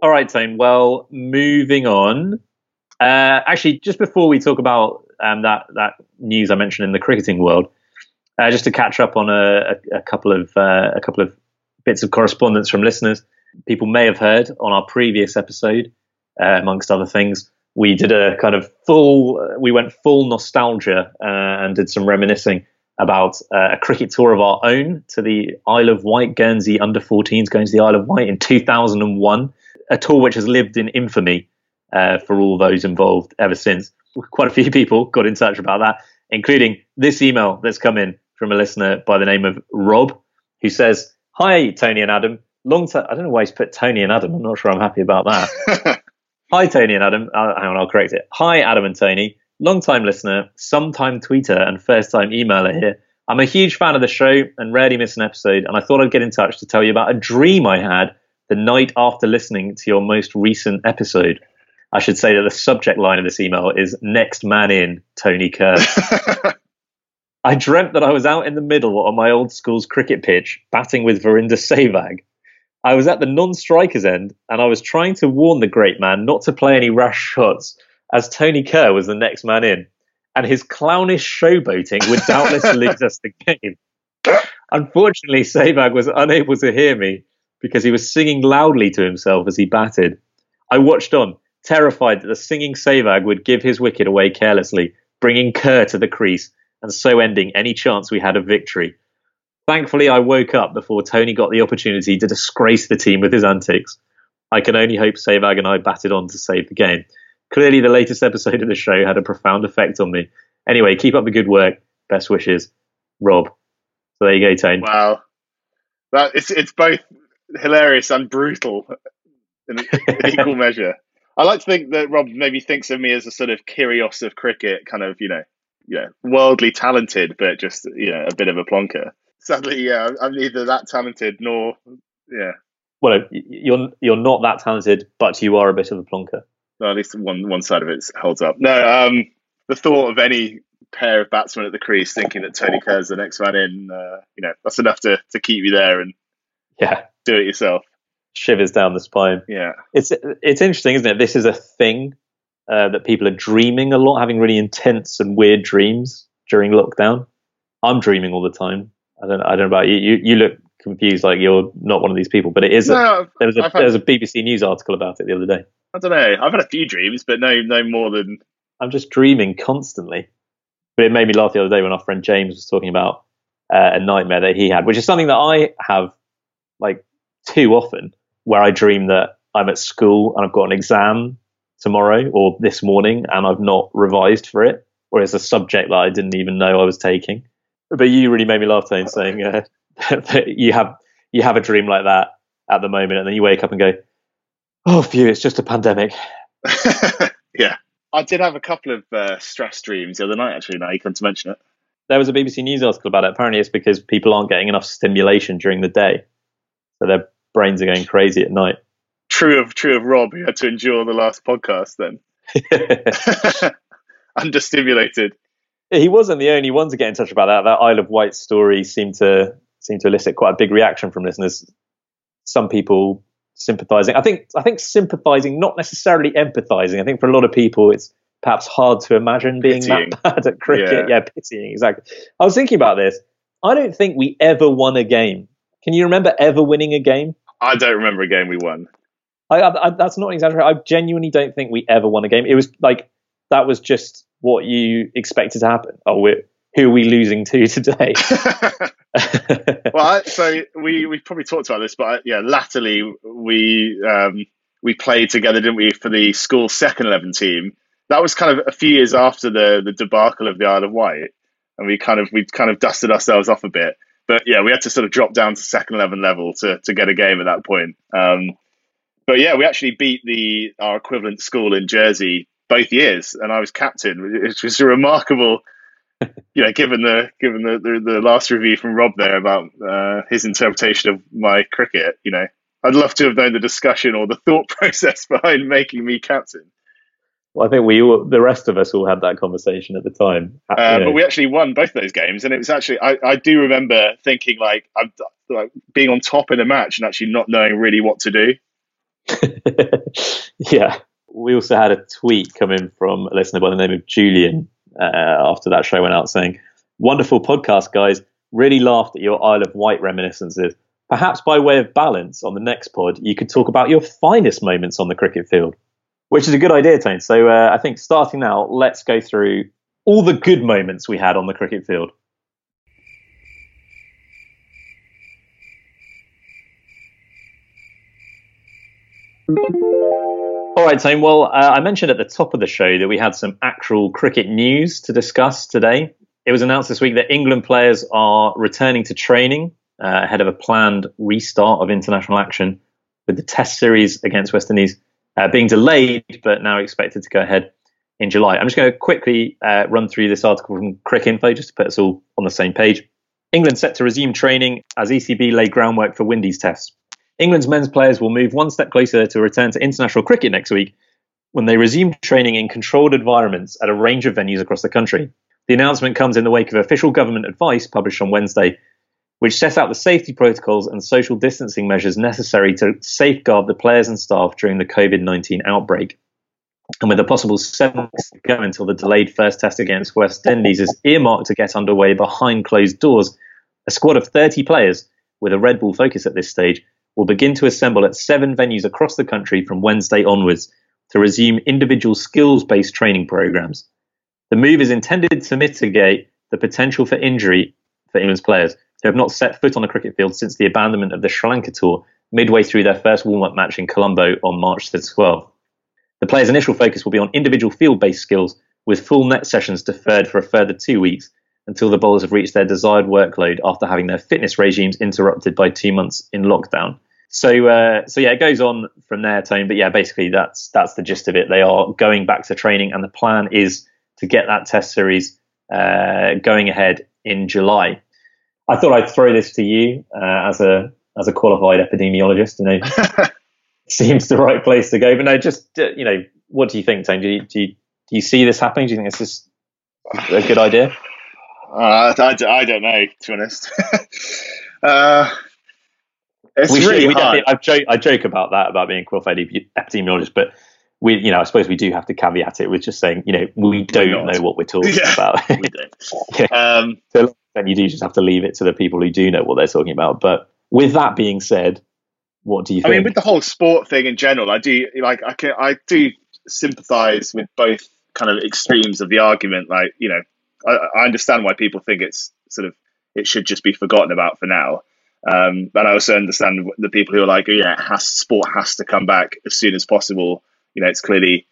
All right, Tone. Well, moving on. Uh, actually, just before we talk about um, that that news I mentioned in the cricketing world, uh, just to catch up on a, a, a couple of uh, a couple of bits of correspondence from listeners. People may have heard on our previous episode, uh, amongst other things, we did a kind of full. We went full nostalgia uh, and did some reminiscing about uh, a cricket tour of our own to the Isle of Wight. Guernsey under fourteens going to the Isle of Wight in two thousand one. A tour which has lived in infamy uh, for all those involved ever since. Quite a few people got in touch about that, including this email that's come in from a listener by the name of Rob, who says, "Hi, Tony and Adam. Long time. I don't know why he's put Tony and Adam. I'm not sure I'm happy about that. Hi, Tony and Adam. Uh, hang on, I'll correct it. Hi, Adam and Tony. Long time listener, sometime tweeter, and first time emailer here. I'm a huge fan of the show and rarely miss an episode. And I thought I'd get in touch to tell you about a dream I had the night after listening to your most recent episode." I should say that the subject line of this email is "Next Man In, Tony Kerr." "I dreamt that I was out in the middle on my old school's cricket pitch, batting with Varinder Sehwag. I was at the non-striker's end, and I was trying to warn the great man not to play any rash shots, as Tony Kerr was the next man in, and his clownish showboating would doubtless lose us the game. Unfortunately, Sehwag was unable to hear me, because he was singing loudly to himself as he batted. I watched on, terrified that the singing Sehwag would give his wicket away carelessly, bringing Kerr to the crease, and so ending any chance we had of victory. Thankfully, I woke up before Tony got the opportunity to disgrace the team with his antics. I can only hope Sehwag and I batted on to save the game. Clearly, the latest episode of the show had a profound effect on me. Anyway, keep up the good work. Best wishes, Rob." So there you go, Tony. Wow. That, it's, it's both hilarious and brutal in equal measure. I like to think that Rob maybe thinks of me as a sort of Kyrgios of cricket, kind of, you know, you know, worldly talented, but just, you know, a bit of a plonker. Sadly, yeah, I'm neither that talented nor, yeah. Well, you're you're not that talented, but you are a bit of a plonker. Well, at least one one side of it holds up. No, um, the thought of any pair of batsmen at the crease thinking that Tony Kerr's the next man in, uh, you know, that's enough to to keep you there and yeah. Do it yourself. Shivers down the spine. Yeah, it's it's interesting, isn't it? This is a thing uh, that people are dreaming a lot, having really intense and weird dreams during lockdown. I'm dreaming all the time. I don't I don't know about you. You, you look confused, like you're not one of these people. But it is. No, a, there was a, had, there was a B B C News article about it the other day. I don't know. I've had a few dreams, but no, no more than I'm just dreaming constantly. But it made me laugh the other day when our friend James was talking about uh, a nightmare that he had, which is something that I have, like, too often, where I dream that I'm at school and I've got an exam tomorrow or this morning and I've not revised for it, or it's a subject that I didn't even know I was taking. But you really made me laugh, Tony, saying uh, that you have you have a dream like that at the moment and then you wake up and go, "Oh, phew, it's just a pandemic." Yeah. I did have a couple of uh, stress dreams the other night, actually, now you come to mention it. There was a B B C News article about it. Apparently it's because people aren't getting enough stimulation during the day, so their brains are going crazy at night. True of true of Rob, who had to endure the last podcast then. Understimulated. He wasn't the only one to get in touch about that. That Isle of Wight story seemed to seemed to elicit quite a big reaction from listeners. Some people sympathising. I think I think sympathising, not necessarily empathising. I think for a lot of people, it's perhaps hard to imagine being pitying. That bad at cricket. Yeah. yeah, pitying, exactly. I was thinking about this. I don't think we ever won a game. Can you remember ever winning a game? I don't remember a game we won. I, I, that's not an exaggeration. I genuinely don't think we ever won a game. It was like, that was just what you expected to happen. Oh, we're, who are we losing to today? Well, so we we probably talked about this, but yeah, latterly we um, we played together, didn't we, for the school second eleven team? That was kind of a few years after the the debacle of the Isle of Wight, and we kind of we kind of dusted ourselves off a bit. But yeah, we had to sort of drop down to second eleven level to to get a game at that point. Um, but yeah, we actually beat the our equivalent school in Jersey both years, and I was captain, which was a remarkable. You know, given the given the, the, the last review from Rob there about uh, his interpretation of my cricket, you know, I'd love to have known the discussion or the thought process behind making me captain. Well, I think we all, the rest of us all had that conversation at the time. You uh, but we actually won both of those games, and it was actually I, I do remember thinking like I'm like being on top in a match and actually not knowing really what to do. Yeah, we also had a tweet come in from a listener by the name of Julian. Uh, after that show went out, saying, "Wonderful podcast, guys. Really laughed at your Isle of Wight reminiscences. Perhaps by way of balance on the next pod, you could talk about your finest moments on the cricket field," which is a good idea, Tony. So uh, I think starting now, let's go through all the good moments we had on the cricket field. All right, Tane. Well, uh, I mentioned at the top of the show that we had some actual cricket news to discuss today. It was announced this week that England players are returning to training uh, ahead of a planned restart of international action, with the Test series against West Indies uh, being delayed, but now expected to go ahead in July. I'm just going to quickly uh, run through this article from Crick Info, just to put us all on the same page. England set to resume training as E C B lay groundwork for Windies Tests. England's men's players will move one step closer to a return to international cricket next week when they resume training in controlled environments at a range of venues across the country. The announcement comes in the wake of official government advice published on Wednesday, which sets out the safety protocols and social distancing measures necessary to safeguard the players and staff during the COVID nineteen outbreak. And with a possible seven weeks to go until the delayed first test against West Indies is earmarked to get underway behind closed doors, a squad of thirty players, with a Red Bull focus at this stage, will begin to assemble at seven venues across the country from Wednesday onwards to resume individual skills-based training programs. The move is intended to mitigate the potential for injury for England's players, who have not set foot on a cricket field since the abandonment of the Sri Lanka tour midway through their first warm-up match in Colombo on March the twelfth. The players' initial focus will be on individual field-based skills, with full net sessions deferred for a further two weeks, until the bowlers have reached their desired workload after having their fitness regimes interrupted by two months in lockdown. So, uh, so yeah, it goes on from there, Tony. But yeah, basically that's that's the gist of it. They are going back to training, and the plan is to get that test series uh, going ahead in July. I thought I'd throw this to you uh, as a as a qualified epidemiologist. You know, seems the right place to go. But no, just you know, what do you think, Tony? Do you, do you, do you see this happening? Do you think this is a good idea? Uh, I, I don't know, to be honest. uh, it's we really should, we hard. I joke, I joke about that, about being a qualified epidemiologist, but we, you know, I suppose we do have to caveat it with just saying, you know, we don't know what we're talking yeah, about. We don't. Yeah. Um, so then you do just have to leave it to the people who do know what they're talking about. But with that being said, what do you think? I mean, with the whole sport thing in general, I do like I can I do sympathise with both kind of extremes of the argument. Like, you know, I understand why people think it's sort of it should just be forgotten about for now, um, but I also understand the people who are like, oh, yeah, it has, sport has to come back as soon as possible. You know, it's clearly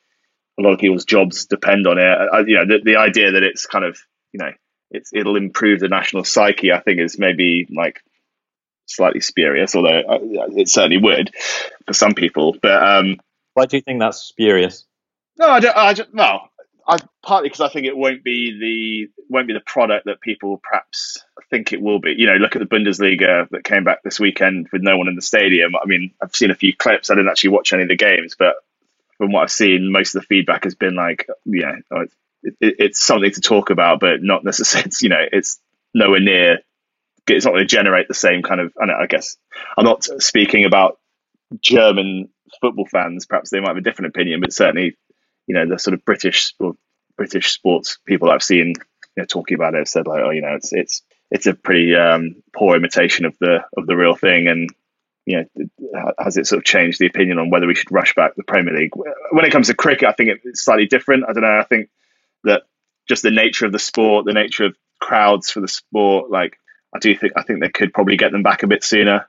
a lot of people's jobs depend on it. I, you know, the, the idea that it's kind of you know it's it'll improve the national psyche, I think, is maybe like slightly spurious, although it certainly would for some people. But um, why do you think that's spurious? No, I don't. I just, no. I, partly because I think it won't be the won't be the product that people perhaps think it will be. You know, look at the Bundesliga that came back this weekend with no one in the stadium. I mean, I've seen a few clips. I didn't actually watch any of the games, but from what I've seen, most of the feedback has been like, yeah, it, it, it's something to talk about, but not necessarily. You know, it's nowhere near. It's not going to generate the same kind of. I, know, I guess I'm not speaking about German football fans. Perhaps they might have a different opinion, but certainly. You know, the sort of British or British sports people I've seen, you know, talking about it have said like, oh, you know, it's it's it's a pretty um, poor imitation of the of the real thing, and you know, has it sort of changed the opinion on whether we should rush back the Premier League? When it comes to cricket, I think it's slightly different. I don't know. I think that just the nature of the sport, the nature of crowds for the sport, like I do think I think they could probably get them back a bit sooner.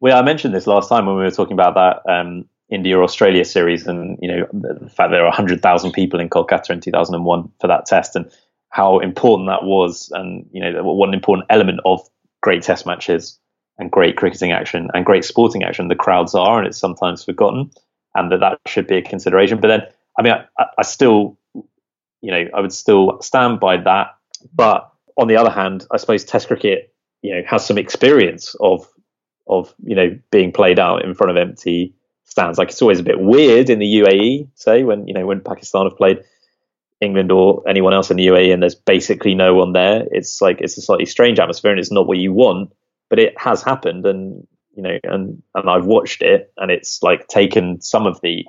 Well, I mentioned this last time when we were talking about that um, India-Australia series, and you know the fact there were one hundred thousand people in Kolkata in two thousand one for that test, and how important that was, and you know what an important element of great test matches and great cricketing action and great sporting action the crowds are, and it's sometimes forgotten, and that that should be a consideration. But then, I mean, I, I still, you know, I would still stand by that. But on the other hand, I suppose Test cricket, you know, has some experience of, of you know, being played out in front of empty stands. Like, it's always a bit weird in the U A E, say, when you know when Pakistan have played England or anyone else in the U A E, and there's basically no one there. It's like it's a slightly strange atmosphere, and it's not what you want. But it has happened, and you know, and and I've watched it, and it's like taken some of the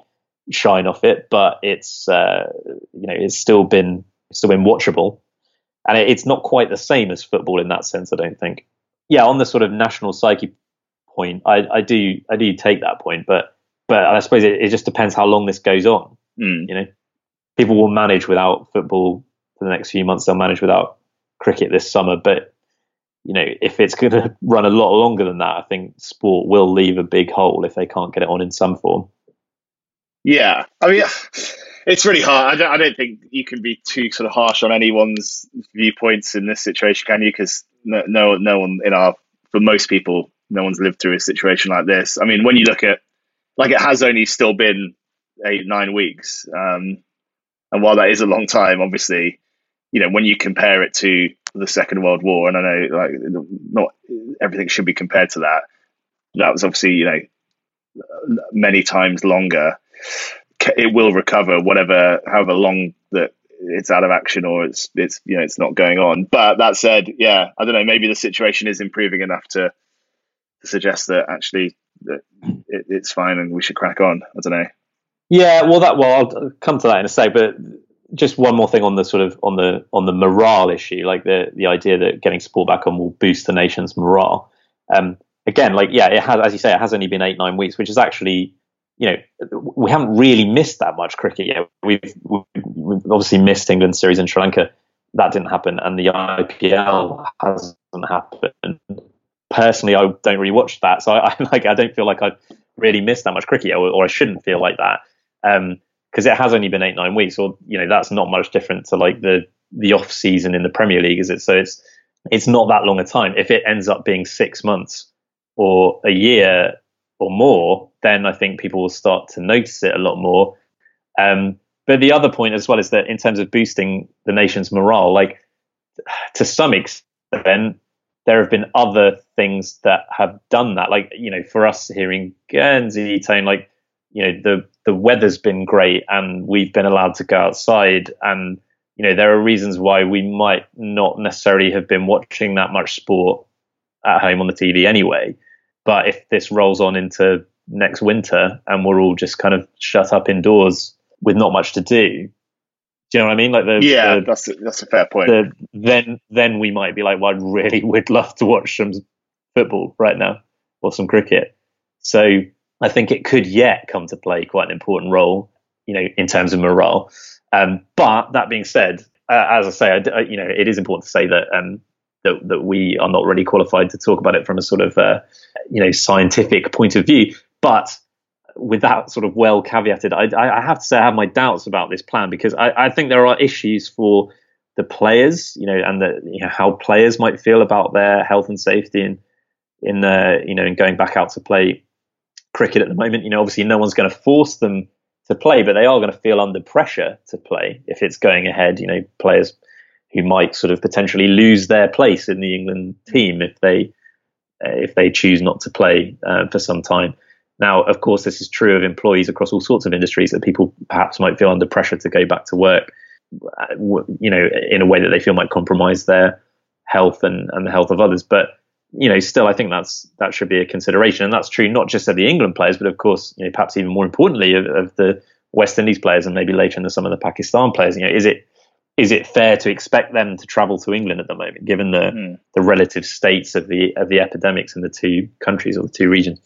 shine off it, but it's uh, you know it's still been still been watchable, and it, it's not quite the same as football in that sense, I don't think. Yeah, on the sort of national psyche point, I, I do I do take that point, but but I suppose it, it just depends how long this goes on. Mm. You know, people will manage without football for the next few months. They'll manage without cricket this summer, but you know, if it's going to run a lot longer than that, I think sport will leave a big hole if they can't get it on in some form. Yeah, I mean, it's really hard. I don't, I don't think you can be too sort of harsh on anyone's viewpoints in this situation, can you? Because no, no, no one in our, for most people, no one's lived through a situation like this. I mean, when you look at, like, it has only still been eight, nine weeks. Um, and while that is a long time, obviously, you know, when you compare it to the Second World War, and I know like not everything should be compared to that. That was obviously, you know, many times longer. It will recover, whatever, however long that it's out of action or it's it's you know it's not going on. But that said, yeah, I don't know. Maybe the situation is improving enough to suggest that actually that it, it's fine and we should crack on. I don't know. Yeah, well, that well, I'll come to that in a sec, but. Just one more thing on the sort of on the on the morale issue, like the the idea that getting sport back on will boost the nation's morale. Um, again, like yeah, it has, as you say, it has only been eight nine weeks, which is actually, you know, we haven't really missed that much cricket yet. We've, we've obviously missed England series in Sri Lanka, that didn't happen, and the I P L hasn't happened. Personally, I don't really watch that, so I, I like I don't feel like I've really missed that much cricket yet, or, or I shouldn't feel like that. Um, Because it has only been eight, nine weeks, or you know, that's not much different to like the the off season in the Premier League, is it? So it's it's not that long a time. If it ends up being six months or a year or more, then I think people will start to notice it a lot more. Um, but the other point as well is that in terms of boosting the nation's morale, like to some extent, there have been other things that have done that. Like you know, for us here in Guernsey, Tone, like you know the. The weather's been great and we've been allowed to go outside, and you know there are reasons why we might not necessarily have been watching that much sport at home on the T V anyway, but if this rolls on into next winter and we're all just kind of shut up indoors with not much to do, do you know what I mean? Like the, yeah the, that's, a, that's a fair point. The, then then we might be like, well, I really would love to watch some football right now or some cricket. So I think it could yet come to play quite an important role, you know, in terms of morale. Um, but that being said, uh, as I say, I, I, you know, it is important to say that um, that that we are not really qualified to talk about it from a sort of, uh, you know, scientific point of view. But with that sort of well caveated, I, I have to say I have my doubts about this plan, because I, I think there are issues for the players, you know, and the, you know, how players might feel about their health and safety in in uh, you know in going back out to play cricket at the moment. You know, obviously no one's going to force them to play, but they are going to feel under pressure to play if it's going ahead. You know, players who might sort of potentially lose their place in the England team if they uh, if they choose not to play uh, for some time. Now, of course, this is true of employees across all sorts of industries, that people perhaps might feel under pressure to go back to work, you know, in a way that they feel might compromise their health and, and the health of others. But you know, still, I think that's that should be a consideration, and that's true not just of the England players, but of course, you know, perhaps even more importantly, of, of the West Indies players, and maybe later in the summer the Pakistan players. You know, is it is it fair to expect them to travel to England at the moment, given the mm. the relative states of the of the epidemics in the two countries or the two regions?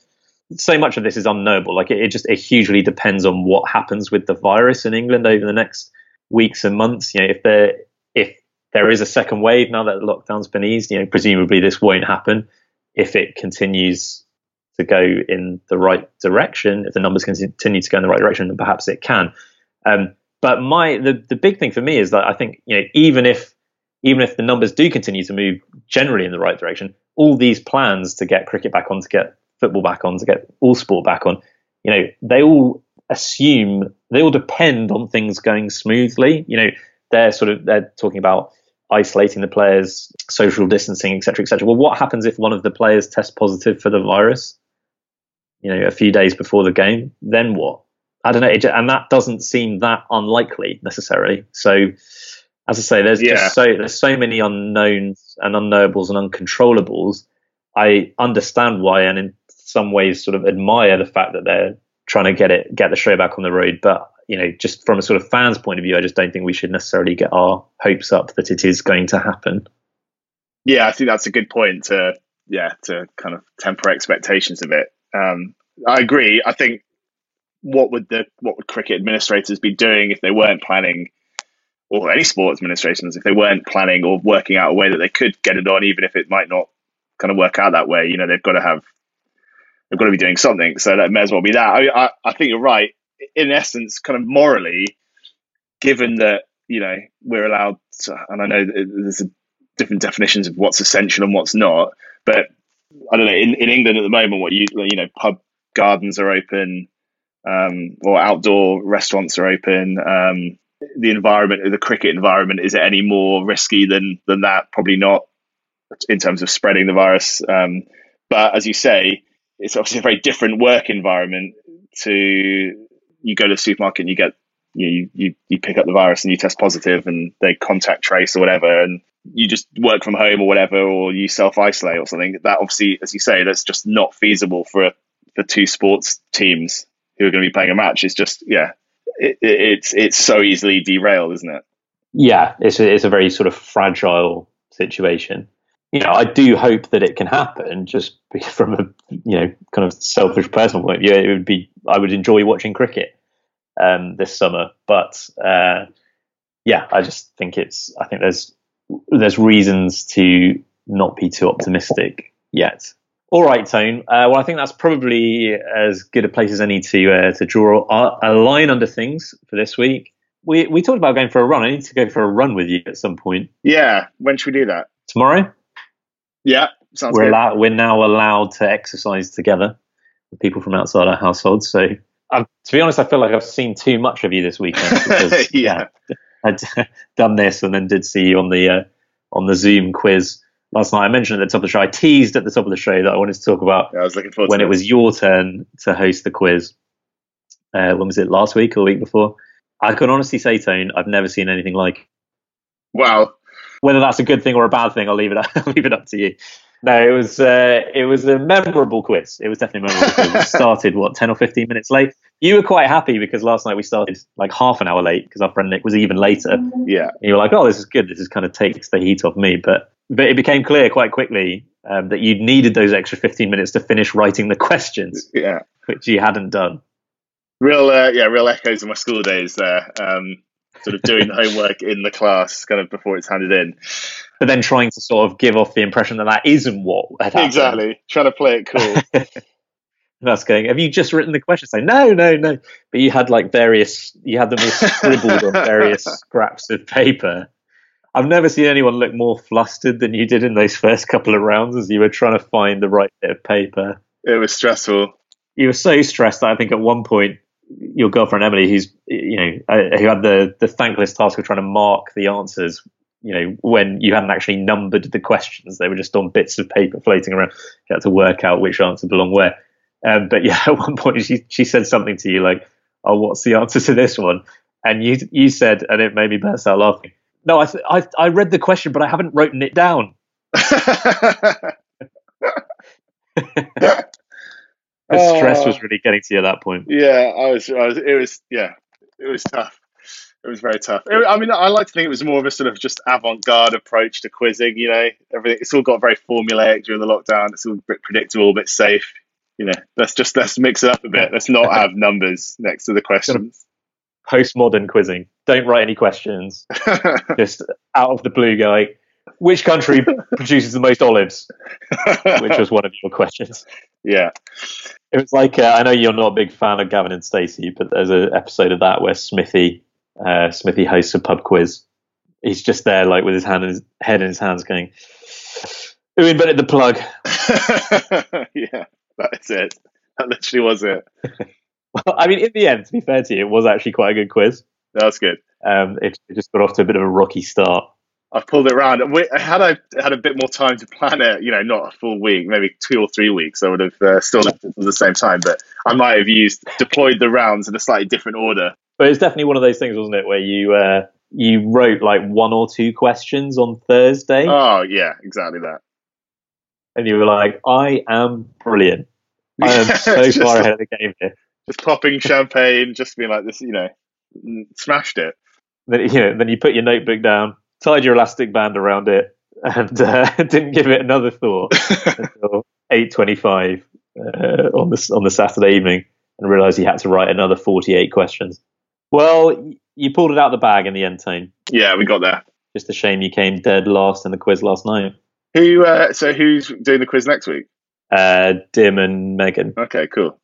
So much of this is unknowable. Like it, it just it hugely depends on what happens with the virus in England over the next weeks and months. You know, if they're if there is a second wave now that lockdown's been eased. You know, presumably this won't happen if it continues to go in the right direction. If the numbers continue to go in the right direction, then perhaps it can. Um, but my the, the big thing for me is that I think, you know, even if even if the numbers do continue to move generally in the right direction, all these plans to get cricket back on, to get football back on, to get all sport back on, you know, they all assume, they all depend on things going smoothly. You know, they're sort of, they're talking about isolating the players, social distancing, et cetera, et cetera. Well, what happens if one of the players tests positive for the virus, you know, a few days before the game? Then what? I don't know. It just, and that doesn't seem that unlikely necessarily. So, as I say, there's yeah. just so there's so many unknowns and unknowables and uncontrollables. I understand why, and in some ways, sort of admire the fact that they're trying to get it, get the show back on the road. But you know, just from a sort of fan's point of view, I just don't think we should necessarily get our hopes up that it is going to happen. Yeah, I think that's a good point to yeah to kind of temper expectations a bit. Um, I agree. I think what would the what would cricket administrators be doing if they weren't planning? Or any sports administrations, if they weren't planning or working out a way that they could get it on, even if it might not kind of work out that way, you know, they've got to have, they've got to be doing something. So that may as well be that. I, I, I think you're right. In essence, kind of morally, given that, you know, we're allowed to, and I know there's different definitions of what's essential and what's not, but I don't know, in, in England at the moment, what you, you know, pub gardens are open, um, or outdoor restaurants are open, um, the environment, the cricket environment, is it any more risky than than that? Probably not, in terms of spreading the virus. Um, but as you say, it's obviously a very different work environment to you go to the supermarket and you get you you you pick up the virus and you test positive and they contact trace or whatever, and you just work from home or whatever, or you self isolate or something. That obviously, as you say, that's just not feasible for a, for two sports teams who are going to be playing a match. It's just yeah. It, it, it's it's so easily derailed, isn't it? Yeah, it's a, it's a very sort of fragile situation. You know, I do hope that it can happen. Just from a you know kind of selfish personal point of view, it would be I would enjoy watching cricket um, this summer. But uh, yeah, I just think it's I think there's there's reasons to not be too optimistic yet. All right, Tone. Uh, well, I think that's probably as good a place as any to uh, to draw a, a line under things for this week. We we talked about going for a run. I need to go for a run with you at some point. Yeah. When should we do that? Tomorrow? Yeah. Sounds we're good. Allowed, we're now allowed to exercise together with people from outside our households. So, I've, to be honest, I feel like I've seen too much of you this weekend. Because, yeah. yeah. I'd done this and then did see you on the uh, on the Zoom quiz. Last night, I mentioned at the top of the show, I teased at the top of the show that I wanted to talk about yeah, I was looking forward when to it was your turn to host the quiz. Uh, when was it, last week or the week before? I can honestly say, Tone, I've never seen anything like it. Wow. Whether that's a good thing or a bad thing, I'll leave it up, I'll leave it up to you. No, it was uh, it was a memorable quiz. It was definitely a memorable quiz. It started, what, ten or fifteen minutes late? You were quite happy because last night we started like half an hour late because our friend Nick was even later. Yeah. And you were like, oh, this is good. This is kind of takes the heat off me. But But it became clear quite quickly um, that you needed those extra fifteen minutes to finish writing the questions, yeah, which you hadn't done. Real, uh, yeah, real echoes of my school days there, um, sort of doing the homework in the class kind of before it's handed in. But then trying to sort of give off the impression that that isn't what had happened. Exactly, trying to play it cool. That's going, have you just written the questions? Like, no, no, no. But you had like various, you had them all scribbled on various scraps of paper. I've never seen anyone look more flustered than you did in those first couple of rounds as you were trying to find the right bit of paper. It was stressful. You were so stressed that I think at one point your girlfriend Emily, who's you know uh, who had the the thankless task of trying to mark the answers, you know, when you hadn't actually numbered the questions, they were just on bits of paper floating around. You had to work out which answer belonged where. Um, but yeah, at one point she she said something to you like, "Oh, what's the answer to this one?" And you you said, and it made me burst out laughing, No, I, th- I I read the question, but I haven't written it down. The uh, stress was really getting to you at that point. Yeah, I was. I was. It was. Yeah, it was tough. It was very tough. It, I mean, I like to think it was more of a sort of just avant-garde approach to quizzing. You know, everything. It's all got very formulaic during the lockdown. It's all a bit predictable, a bit safe. You know, let's just let's mix it up a bit. Let's not have numbers next to the questions. postmodern quizzing. Don't write any questions. Just out of the blue guy. Which country produces the most olives? Which was one of your questions. Yeah. It was like, uh, I know you're not a big fan of Gavin and Stacey, but there's an episode of that where Smithy, uh, Smithy hosts a pub quiz. He's just there, like, with his hand in his head in his hands going, who invented the plug? Yeah, that's it. That literally was it. Well, I mean, in the end, to be fair to you, it was actually quite a good quiz. That's good. Um, it, it just got off to a bit of a rocky start. I've pulled it around. Had I had a bit more time to plan it, you know, not a full week, maybe two or three weeks, I would have uh, still left it at the same time. But I might have used deployed the rounds in a slightly different order. But it's definitely one of those things, wasn't it, where you uh, you wrote like one or two questions on Thursday. Oh yeah, exactly that. And you were like, "I am brilliant. I am so far ahead of the game here." Just popping champagne, just being like this, you know, smashed it. Then you know, then you put your notebook down, tied your elastic band around it, and uh, didn't give it another thought until eight twenty-five uh, on the on the Saturday evening, and realised he had to write another forty-eight questions. Well, you pulled it out of the bag in the end, Tone. Yeah, we got there. Just a shame you came dead last in the quiz last night. Who? Uh, so who's doing the quiz next week? Uh, Dim and Megan. Okay, cool.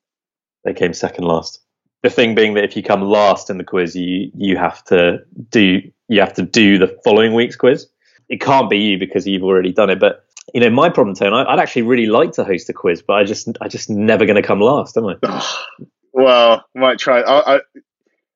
They came second last. The thing being that if you come last in the quiz, you you have to do you have to do the following week's quiz. It can't be you because you've already done it. But you know, my problem, Tone, I'd actually really like to host a quiz, but I just I just never going to come last, am I? Oh, well, I might try. I, I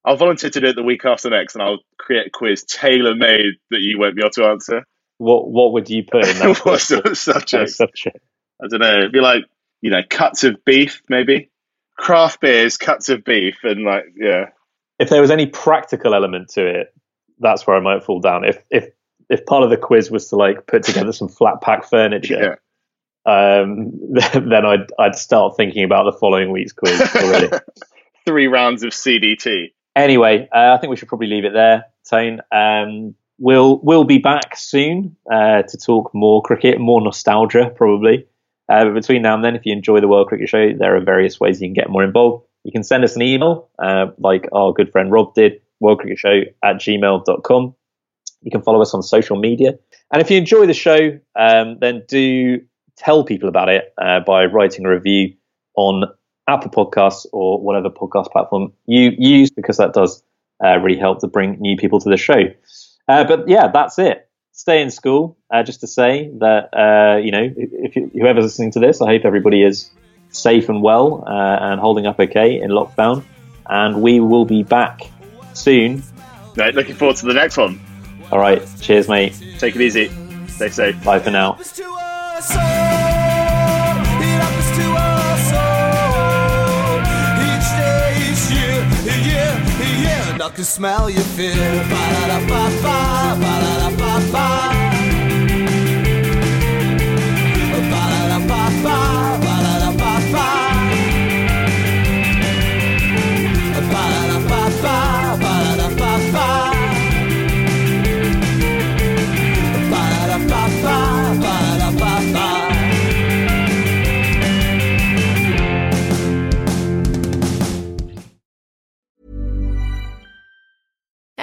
I'll volunteer to do it the week after next, and I'll create a quiz tailor made that you won't be able to answer. What What would you put in that? What sort of subject? subject? I don't know. It'd be like, you know, cuts of beef, maybe. Craft beers, cuts of beef, and like, yeah. If there was any practical element to it, that's where I might fall down. If if if part of the quiz was to like put together some flat pack furniture, yeah. um, then I'd I'd start thinking about the following week's quiz already. Three rounds of C D T. Anyway, uh, I think we should probably leave it there, Tone. Um, we'll we'll be back soon uh, to talk more cricket, more nostalgia, probably. Uh, but between now and then, if you enjoy the World Cricket Show, there are various ways you can get more involved. You can send us an email, uh, like our good friend Rob did, world cricket show at gmail dot com. You can follow us on social media. And if you enjoy the show, um, then do tell people about it uh, by writing a review on Apple Podcasts or whatever podcast platform you use, because that does uh, really help to bring new people to the show. Uh, but yeah, that's it. Stay in school, uh, just to say that, uh, you know, if you, whoever's listening to this, I hope everybody is safe and well uh, and holding up okay in lockdown. And we will be back soon. Right, looking forward to the next one. All right. Cheers, mate. Take it easy. Stay safe. Bye for now. I can smell your fear. Ba-da-da-ba-ba, ba-da-da-ba-ba. Ba-da-da-ba-ba, ba-da-da-ba-ba. Ba-da-da-ba-ba, ba-da-da-ba-ba. Ba-da-da-ba-ba, ba-da-da-ba-ba.